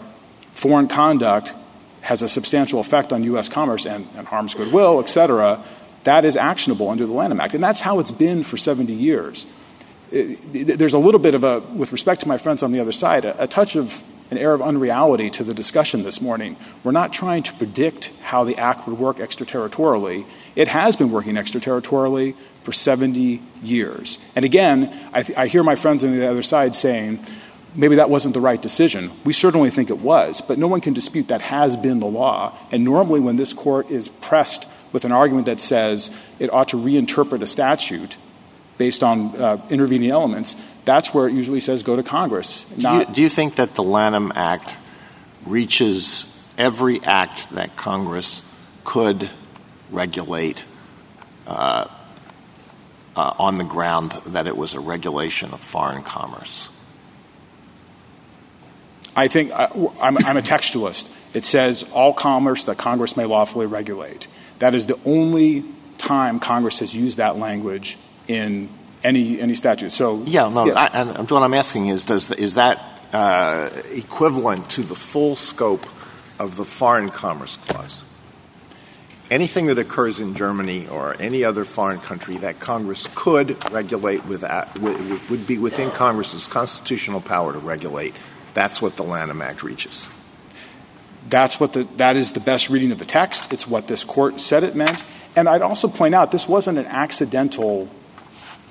foreign conduct has a substantial effect on U.S. commerce and harms goodwill, et cetera, that is actionable under the Lanham Act. And that's how it's been for 70 years. There's a little bit of a, with respect to my friends on the other side, a touch of an air of unreality to the discussion this morning. We're not trying to predict how the Act would work extraterritorially. It has been working extraterritorially for 70 years. And again, I hear my friends on the other side saying, maybe that wasn't the right decision. We certainly think it was, but no one can dispute that has been the law. And normally when this court is pressed with an argument that says it ought to reinterpret a statute, based on intervening elements, that's where it usually says go to Congress. Do you think that the Lanham Act reaches every act that Congress could regulate on the ground that it was a regulation of foreign commerce? I think I'm a textualist. It says all commerce that Congress may lawfully regulate. That is the only time Congress has used that language in any statute. So what I'm asking is, is that equivalent to the full scope of the Foreign Commerce Clause? Anything that occurs in Germany or any other foreign country that Congress could regulate would be within Congress's constitutional power to regulate. That's what the Lanham Act reaches. That is the best reading of the text. It's what this court said it meant. And I'd also point out this wasn't an accidental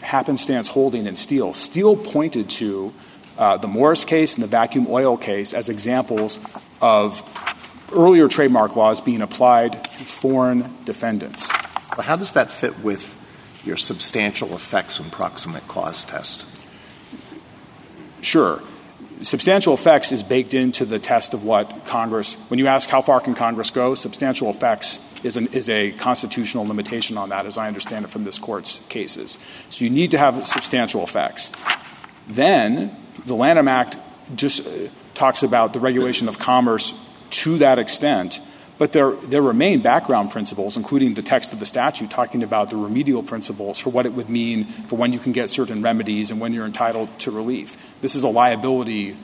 happenstance holding in Steele. Steele pointed to the Morris case and the vacuum oil case as examples of earlier trademark laws being applied to foreign defendants. Well, how does that fit with your substantial effects and proximate cause test? Sure. Substantial effects is baked into the test of what Congress – when you ask how far can Congress go, substantial effects is a constitutional limitation on that, as I understand it from this court's cases. So you need to have substantial effects. Then the Lanham Act just talks about the regulation of commerce to that extent, but there remain background principles, including the text of the statute, talking about the remedial principles for what it would mean for when you can get certain remedies and when you're entitled to relief. This is a liability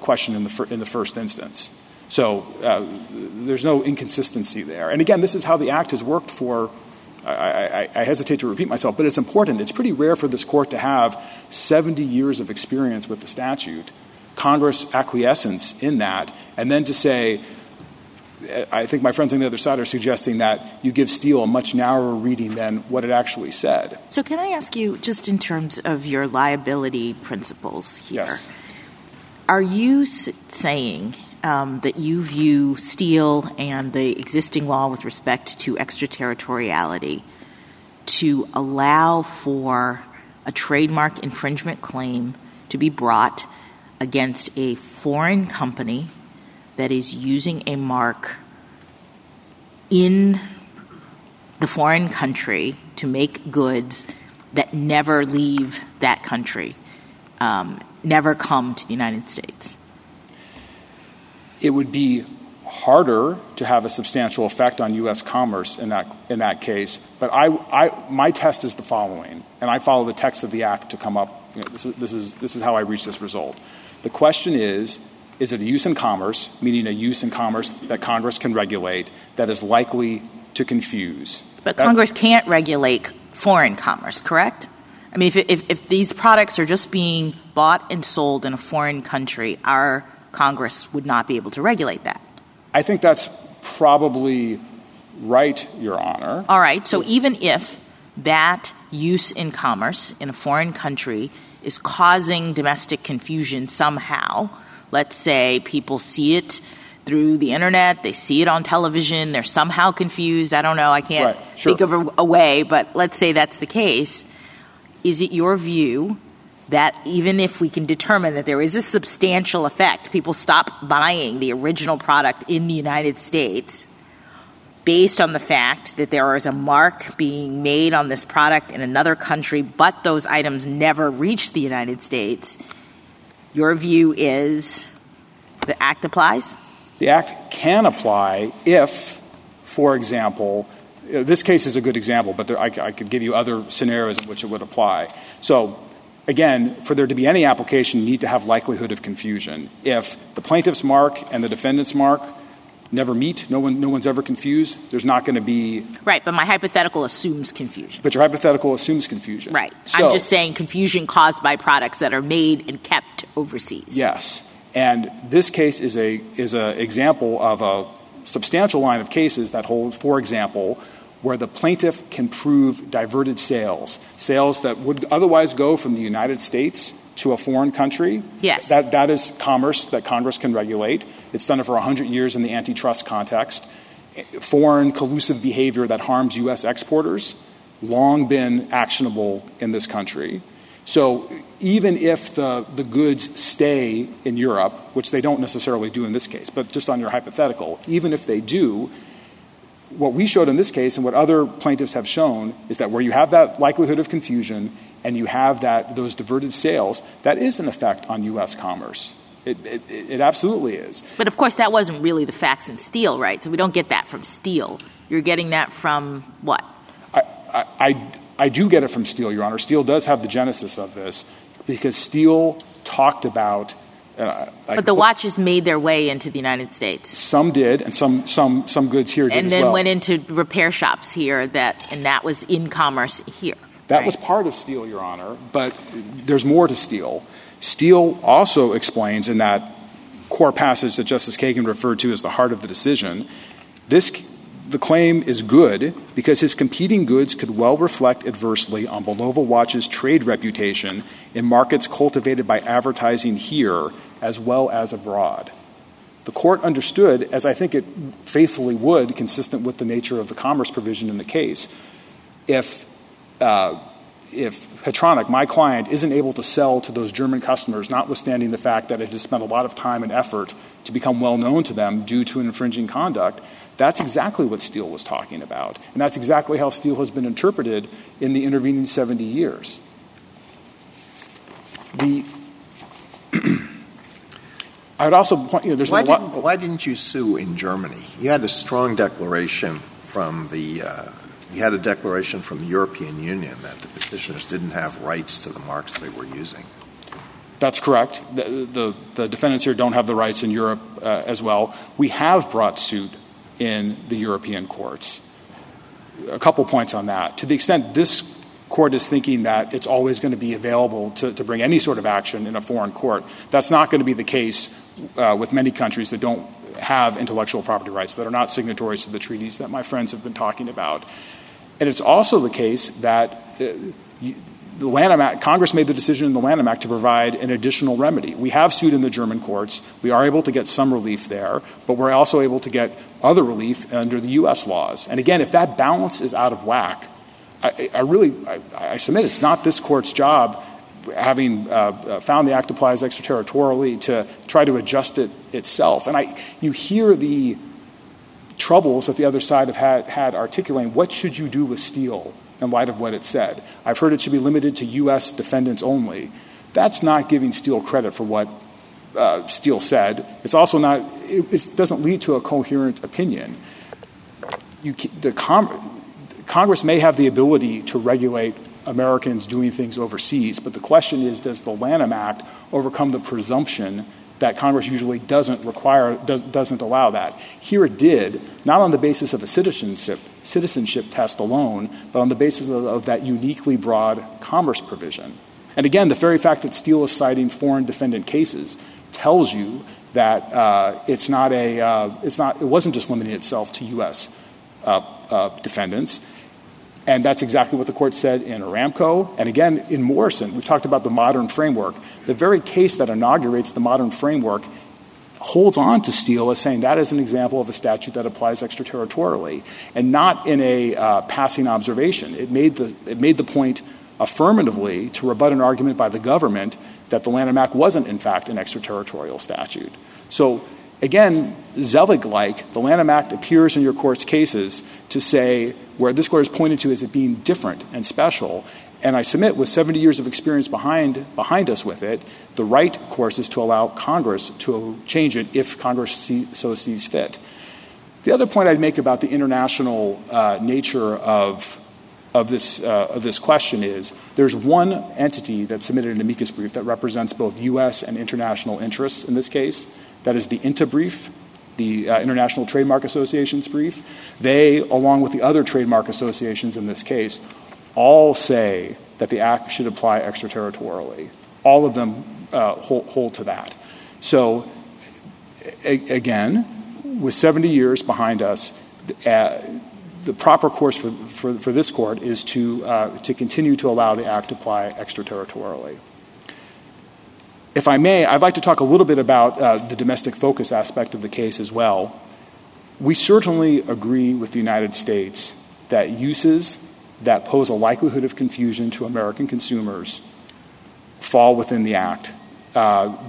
question in the first instance. So there's no inconsistency there. And again, this is how the Act has worked for – I hesitate to repeat myself, but it's important. It's pretty rare for this court to have 70 years of experience with the statute, Congress acquiescence in that, and then to say – I think my friends on the other side are suggesting that you give Steele a much narrower reading than what it actually said. So can I ask you, just in terms of your liability principles here, yes, are you saying that you view Steele and the existing law with respect to extraterritoriality to allow for a trademark infringement claim to be brought against a foreign company that is using a mark in the foreign country to make goods that never leave that country, never come to the United States? It would be harder to have a substantial effect on U.S. commerce in that case. But my test is the following, and I follow the text of the Act to come up. You know, this is how I reach this result. The question is, is it a use in commerce, meaning a use in commerce that Congress can regulate that is likely to confuse? But Congress can't regulate foreign commerce, correct? I mean, if these products are just being bought and sold in a foreign country, our Congress would not be able to regulate that. I think that's probably right, Your Honor. All right. So even if that use in commerce in a foreign country is causing domestic confusion somehow – let's say people see it through the Internet, they see it on television, they're somehow confused. I don't know, I can't think of a way, but let's say that's the case. Is it your view that even if we can determine that there is a substantial effect, people stop buying the original product in the United States based on the fact that there is a mark being made on this product in another country, but those items never reach the United States – your view is the Act applies? The Act can apply if, for example, this case is a good example, but I could give you other scenarios in which it would apply. So, again, for there to be any application, you need to have likelihood of confusion. If the plaintiff's mark and the defendant's mark never meet, no one's ever confused, there's not going to be... Right, but my hypothetical assumes confusion. But your hypothetical assumes confusion. Right. So, I'm just saying confusion caused by products that are made and kept overseas. Yes. And this case is a example of a substantial line of cases that hold, for example, where the plaintiff can prove diverted sales that would otherwise go from the United States to a foreign country. Yes. That is commerce that Congress can regulate. It's done it for 100 years in the antitrust context. Foreign collusive behavior that harms U.S. exporters. long been actionable in this country. So even if the goods stay in Europe, which they don't necessarily do in this case, but just on your hypothetical, even if they do, what we showed in this case and what other plaintiffs have shown is that where you have that likelihood of confusion and you have that those diverted sales, that is an effect on U.S. commerce. It absolutely is. But, of course, that wasn't really the facts in Steele, right? So we don't get that from Steele. You're getting that from what? I do get it from Steele, Your Honor. Steele does have the genesis of this because Steele talked about but the watches made their way into the United States. Some did, and some goods here did as well. And then went into repair shops here, that was in commerce here. That was part of Steele, Your Honor, but there's more to Steele. Steele also explains in that core passage that Justice Kagan referred to as the heart of the decision, the claim is good because his competing goods could well reflect adversely on Bulova Watch's trade reputation in markets cultivated by advertising here as well as abroad. The court understood, as I think it faithfully would, consistent with the nature of the commerce provision in the case, if Hetronic, my client, isn't able to sell to those German customers, notwithstanding the fact that it has spent a lot of time and effort to become well-known to them due to infringing conduct, that's exactly what Steele was talking about. And that's exactly how Steele has been interpreted in the intervening 70 years. I would also point, there's no lot. Why didn't you sue in Germany? You had a strong declaration from the European Union that the petitioners didn't have rights to the marks they were using. That's correct. The defendants here don't have the rights in Europe as well. We have brought suit in the European courts. A couple points on that. To the extent this court is thinking that it's always going to be available to bring any sort of action in a foreign court, that's not going to be the case with many countries that don't have intellectual property rights, that are not signatories to the treaties that my friends have been talking about. And it's also the case that the Lanham Act, Congress made the decision in the Lanham Act to provide an additional remedy. We have sued in the German courts. We are able to get some relief there, but we're also able to get other relief under the U.S. laws. And again, if that balance is out of whack, I submit it's not this court's job, having found the Act applies extraterritorially, to try to adjust it itself. And you hear the troubles that the other side have had articulating what should you do with Steele in light of what it said. I've heard it should be limited to U.S. defendants only. That's not giving Steele credit for what Steele said. It's also not – it doesn't lead to a coherent opinion. Congress may have the ability to regulate Americans doing things overseas, but the question is, does the Lanham Act overcome the presumption that Congress usually doesn't allow that? Here it did, not on the basis of a citizenship test alone, but on the basis of that uniquely broad commerce provision. And again, the very fact that Steele is citing foreign defendant cases tells you that it wasn't just limiting itself to U.S. defendants. And that's exactly what the court said in Aramco. And again, in Morrison, we've talked about the modern framework. The very case that inaugurates the modern framework holds on to Steele as saying that is an example of a statute that applies extraterritorially and not in a passing observation. It made the point affirmatively to rebut an argument by the government that the Lanham Act wasn't, in fact, an extraterritorial statute. So again, Zelig-like, the Lanham Act appears in your court's cases to say where this court has pointed to as it being different and special. And I submit with 70 years of experience behind us with it, the right course is to allow Congress to change it if Congress so sees fit. The other point I'd make about the international nature of this question is there's one entity that submitted an amicus brief that represents both U.S. and international interests in this case. That is the INTA brief, the International Trademark Association's brief. They, along with the other trademark associations in this case, all say that the Act should apply extraterritorially. All of them hold to that. So, again, with 70 years behind us, the proper course for this court is to continue to allow the Act to apply extraterritorially. If I may, I'd like to talk a little bit about the domestic focus aspect of the case as well. We certainly agree with the United States that uses that pose a likelihood of confusion to American consumers fall within the Act under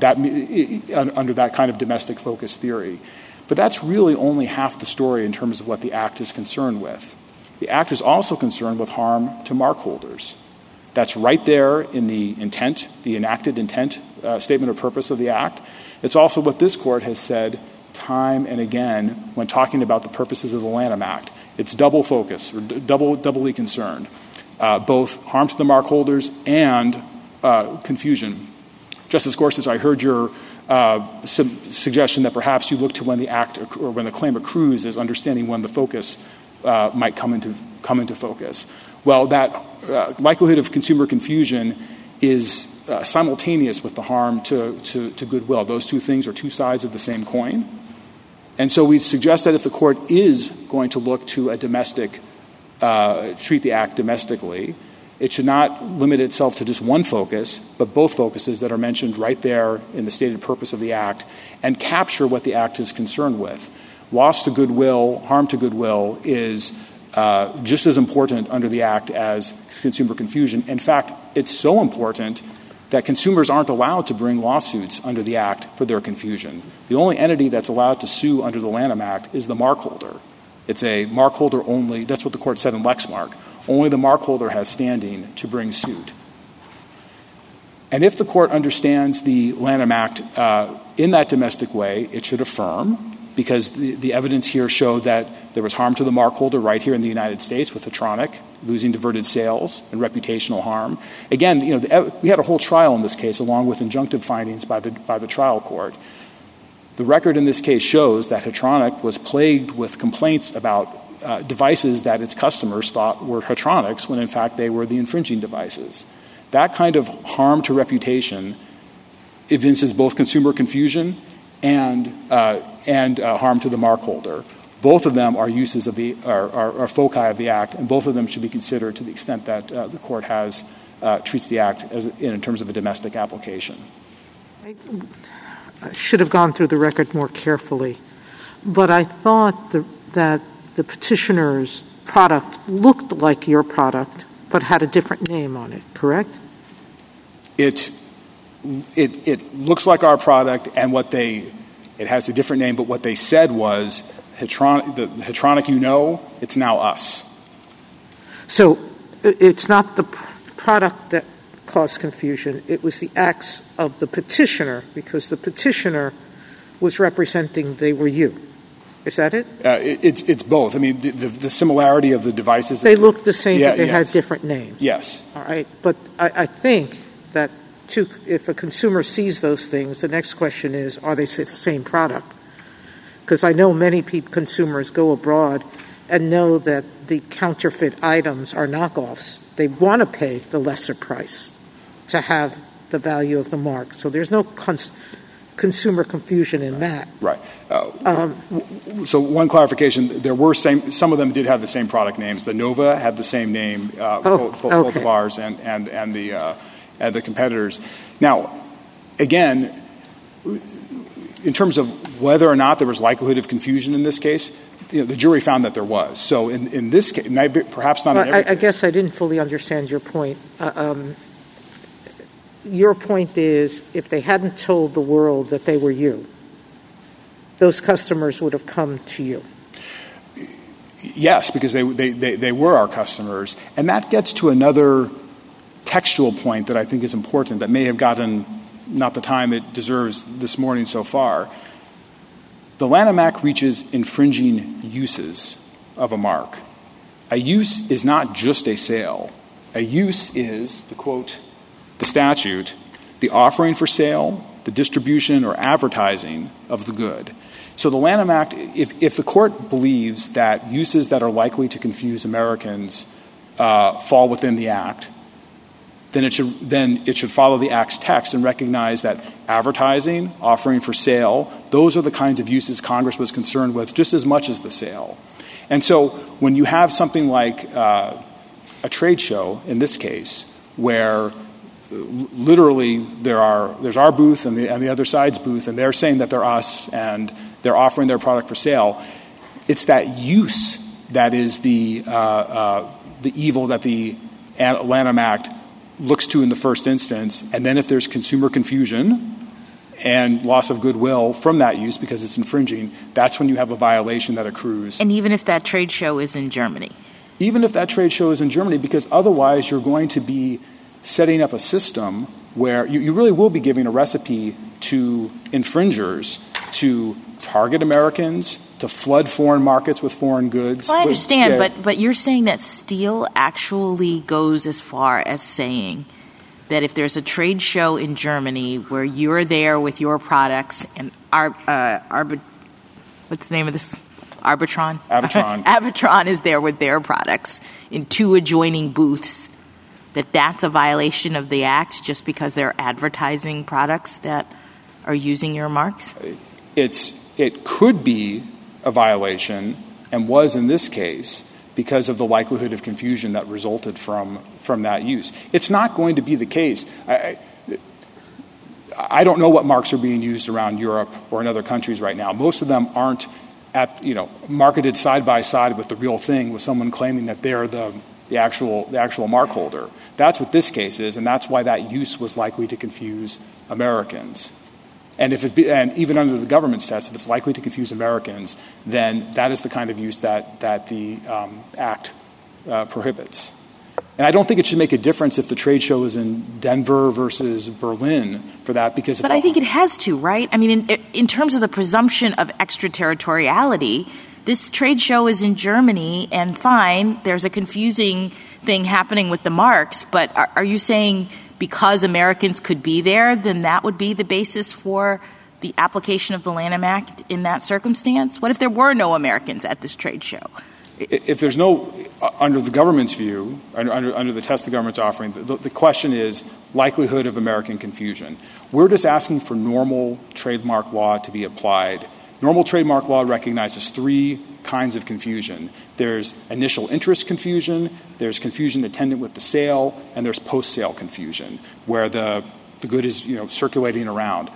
that kind of domestic focus theory. But that's really only half the story in terms of what the Act is concerned with. The Act is also concerned with harm to mark holders. That's right there in the intent, the enacted intent statement of purpose of the Act. It's also what this Court has said time and again when talking about the purposes of the Lanham Act. It's double focus, or doubly concerned, both harm to the mark holders and confusion. Justice Gorsuch, I heard your suggestion that perhaps you look to when the Act or when the claim accrues as understanding when the focus might come into focus. Well, that likelihood of consumer confusion is simultaneous with the harm to goodwill. Those two things are two sides of the same coin. And so we suggest that if the Court is going to look to a domestic, treat the Act domestically, it should not limit itself to just one focus, but both focuses that are mentioned right there in the stated purpose of the Act, and capture what the Act is concerned with. Loss to goodwill, harm to goodwill is just as important under the Act as consumer confusion. In fact, it's so important that consumers aren't allowed to bring lawsuits under the Act for their confusion. The only entity that's allowed to sue under the Lanham Act is the markholder. It's a markholder only. That's what the Court said in Lexmark. Only the markholder has standing to bring suit. And if the Court understands the Lanham Act in that domestic way, it should affirm, because the evidence here showed that there was harm to the markholder right here in the United States with Hetronic, losing diverted sales and reputational harm. Again, you know, we had a whole trial in this case, along with injunctive findings by the trial court. The record in this case shows that Hetronic was plagued with complaints about devices that its customers thought were Hetronics when, in fact, they were the infringing devices. That kind of harm to reputation evinces both consumer confusion and harm to the markholder. Both of them are uses of are foci of the Act, and both of them should be considered to the extent that the Court has treats the Act as in terms of a domestic application. I should have gone through the record more carefully, but I thought that the petitioner's product looked like your product but had a different name on it, correct? It looks like our product, and it has a different name, but what they said was the Hetronic, it's now us. So it's not the product that caused confusion. It was the acts of the petitioner, because the petitioner was representing they were you. Is that it? It's both. I mean, the similarity of the devices. They looked the same, but they had different names. Yes. All right. But I think that if a consumer sees those things, the next question is, are they the same product? Because I know many consumers go abroad and know that the counterfeit items are knockoffs. They want to pay the lesser price to have the value of the mark. So there's no consumer confusion in that. Right. So one clarification, there were some of them did have the same product names. The Nova had the same name, both of ours and the competitors. Now, again, in terms of whether or not there was likelihood of confusion in this case, the jury found that there was. So in this case, perhaps not in every case. I guess I didn't fully understand your point. Your point is, if they hadn't told the world that they were you, those customers would have come to you. Yes, because they were our customers. And that gets to another textual point that I think is important that may have gotten not the time it deserves this morning so far. The Lanham Act reaches infringing uses of a mark. A use is not just a sale. A use is, to quote the statute, the offering for sale, the distribution or advertising of the good. So the Lanham Act, if the Court believes that uses that are likely to confuse Americans fall within the Act, then it should follow the Act's text and recognize that advertising, offering for sale, those are the kinds of uses Congress was concerned with just as much as the sale. And so when you have something like a trade show in this case, where literally there's our booth and the other side's booth, and they're saying that they're us and they're offering their product for sale. It's that use that is the the evil that the Lanham Act looks to in the first instance, and then if there's consumer confusion and loss of goodwill from that use because it's infringing, that's when you have a violation that accrues. And even if that trade show is in Germany? Even if that trade show is in Germany, because otherwise you're going to be setting up a system where you really will be giving a recipe to infringers to target Americans, to flood foreign markets with foreign goods. Well, I understand, but you're saying that Steele actually goes as far as saying that if there's a trade show in Germany where you're there with your products and what's the name of this? Abitron. Abitron is there with their products in two adjoining booths, that's a violation of the Act just because they're advertising products that are using your marks? It could be a violation and was in this case because of the likelihood of confusion that resulted from that use. It's not going to be the case. I don't know what marks are being used around Europe or in other countries right now. Most of them aren't marketed side by side with the real thing, with someone claiming that they're the actual mark holder. That's what this case is, and that's why that use was likely to confuse Americans. And even under the government's test, if it's likely to confuse Americans, then that is the kind of use that the Act prohibits. And I don't think it should make a difference if the trade show is in Denver versus Berlin for that, because... But I think it has to, right? I mean, in terms of the presumption of extraterritoriality, this trade show is in Germany, and fine, there's a confusing thing happening with the marks, but are you saying... because Americans could be there, then that would be the basis for the application of the Lanham Act in that circumstance? What if there were no Americans at this trade show? If there's no, under the government's view, under the test the government's offering, the question is likelihood of American confusion. We're just asking for normal trademark law to be applied. Normal trademark law recognizes three kinds of confusion. There's initial interest confusion, there's confusion attendant with the sale, and there's post-sale confusion, where the good is circulating around.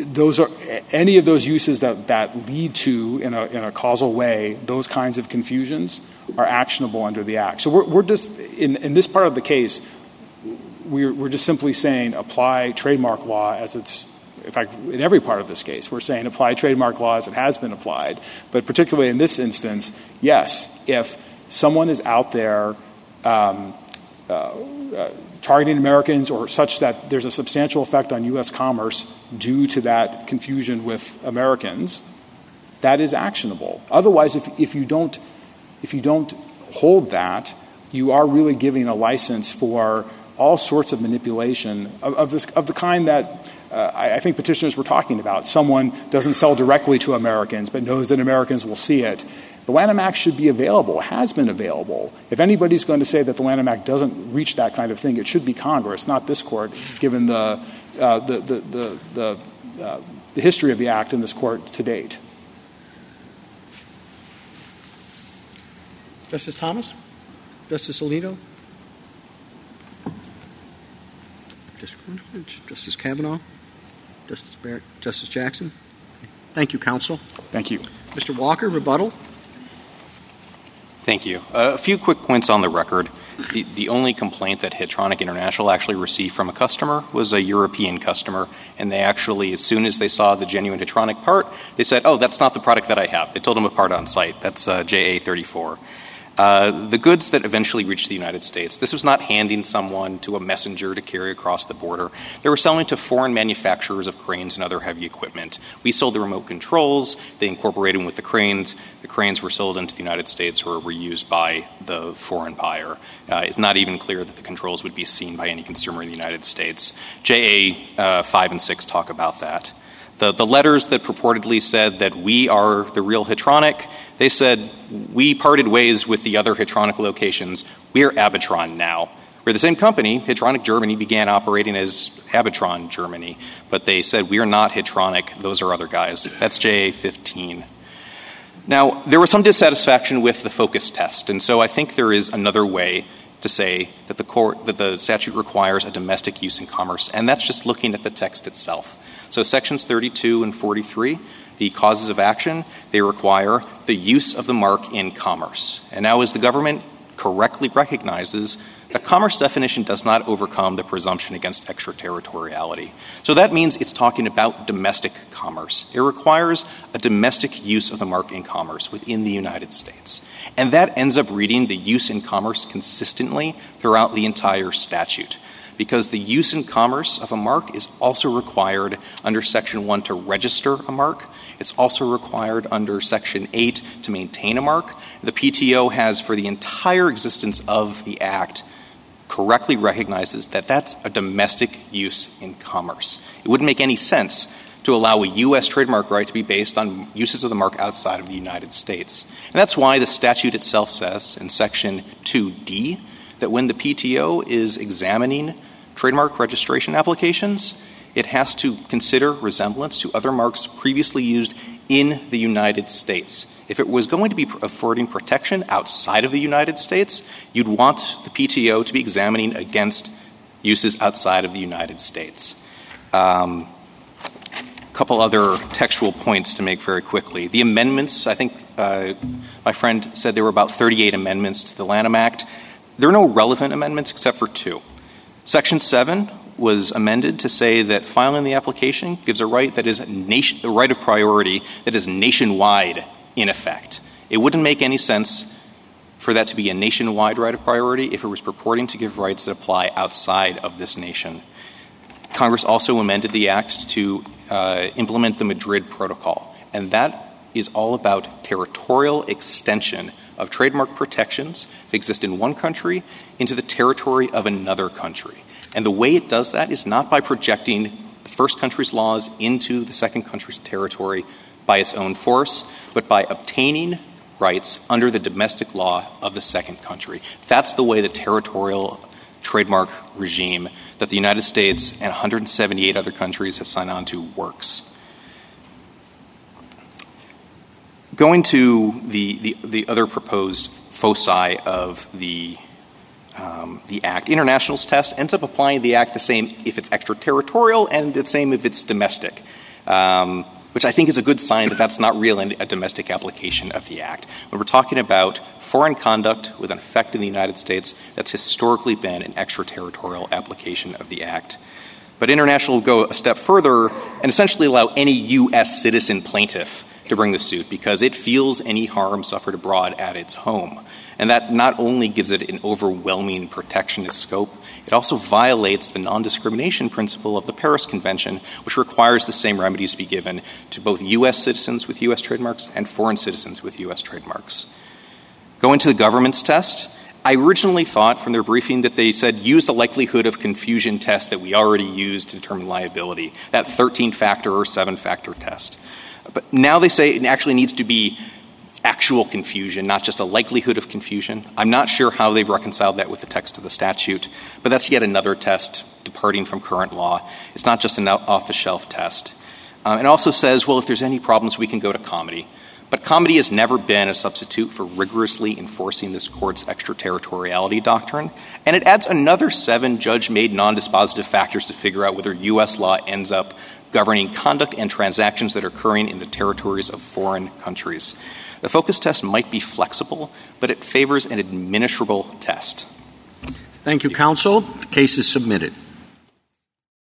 Those are any of those uses that lead to, in a causal way, those kinds of confusions are actionable under the Act. So we're just, in this part of the case, we're just simply saying apply trademark law as it's... In fact, in every part of this case, we're saying apply trademark law as it has been applied. But particularly in this instance, yes, if someone is out there targeting Americans or such that there's a substantial effect on U.S. commerce due to that confusion with Americans, that is actionable. Otherwise, if you don't hold that, you are really giving a license for all sorts of manipulation of the kind that... I think petitioners were talking about. Someone doesn't sell directly to Americans but knows that Americans will see it. The Lanham Act should be available, has been available. If anybody's going to say that the Lanham Act doesn't reach that kind of thing, it should be Congress, not this Court, given the history of the Act in this Court to date. Justice Thomas? Justice Alito? Justice Kavanaugh? Justice Barrett, Justice Jackson. Thank you, counsel. Thank you. Mr. Walker, rebuttal. Thank you. A few quick points on the record. The only complaint that Hetronic International actually received from a customer was a European customer, and they actually, as soon as they saw the genuine Hetronic part, they said, oh, that's not the product that I have. They told them apart on site. That's JA34. The goods that eventually reached the United States, this was not handing someone to a messenger to carry across the border. They were selling to foreign manufacturers of cranes and other heavy equipment. We sold the remote controls. They incorporated them with the cranes. The cranes were sold into the United States or were used by the foreign buyer. It's not even clear that the controls would be seen by any consumer in the United States. JA 5 and 6 talk about that. The letters that purportedly said that we are the real Hetronic, they said we parted ways with the other Hetronic locations. We are Abitron now. We're the same company. Hetronic Germany began operating as Abitron Germany, but they said we are not Hetronic. Those are other guys. That's JA 15. Now, there was some dissatisfaction with the focus test, and so I think there is another way to say that the statute requires a domestic use in commerce, and that's just looking at the text itself. So sections 32 and 43, the causes of action, they require the use of the mark in commerce. And now is the government correctly recognizes that commerce definition does not overcome the presumption against extraterritoriality. So that means it's talking about domestic commerce. It requires a domestic use of the mark in commerce within the United States. And that ends up reading the use in commerce consistently throughout the entire statute, because the use in commerce of a mark is also required under Section 1 to register a mark. It's also required under Section 8 to maintain a mark. The PTO has, for the entire existence of the Act, correctly recognizes that that's a domestic use in commerce. It wouldn't make any sense to allow a U.S. trademark right to be based on uses of the mark outside of the United States. And that's why the statute itself says in Section 2D that when the PTO is examining trademark registration applications, it has to consider resemblance to other marks previously used in the United States. If it was going to be affording protection outside of the United States, you'd want the PTO to be examining against uses outside of the United States. A couple other textual points to make very quickly. The amendments, I think my friend said there were about 38 amendments to the Lanham Act. There are no relevant amendments except for two. Section 7 was amended to say that filing the application gives a right that is a right of priority that is nationwide in effect. It wouldn't make any sense for that to be a nationwide right of priority if it was purporting to give rights that apply outside of this nation. Congress also amended the Act to implement the Madrid Protocol, and that is all about territorial extension of trademark protections that exist in one country into the territory of another country. And the way it does that is not by projecting the first country's laws into the second country's territory by its own force, but by obtaining rights under the domestic law of the second country. That's the way the territorial trademark regime that the United States and 178 other countries have signed on to works. Going to the other proposed foci of the Act, internationals test ends up applying the Act the same if it's extraterritorial and the same if it's domestic, which I think is a good sign that that's not really a domestic application of the Act. When we're talking about foreign conduct with an effect in the United States, that's historically been an extraterritorial application of the Act. But international will go a step further and essentially allow any U.S. citizen plaintiff to bring the suit because it feels any harm suffered abroad at its home. And that not only gives it an overwhelming protectionist scope, it also violates the non-discrimination principle of the Paris Convention, which requires the same remedies to be given to both U.S. citizens with U.S. trademarks and foreign citizens with U.S. trademarks. Going to the government's test, I originally thought from their briefing that they said use the likelihood of confusion test that we already used to determine liability, that 13-factor or 7-factor test. But now they say it actually needs to be actual confusion, not just a likelihood of confusion. I'm not sure how they've reconciled that with the text of the statute, but that's yet another test departing from current law. It's not just an off-the-shelf test. It also says, well, if there's any problems, we can go to comedy. But comedy has never been a substitute for rigorously enforcing this court's extraterritoriality doctrine, and it adds another 7 judge-made non-dispositive factors to figure out whether U.S. law ends up governing conduct and transactions that are occurring in the territories of foreign countries. The focus test might be flexible, but it favors an administrable test. Thank you, counsel. The case is submitted.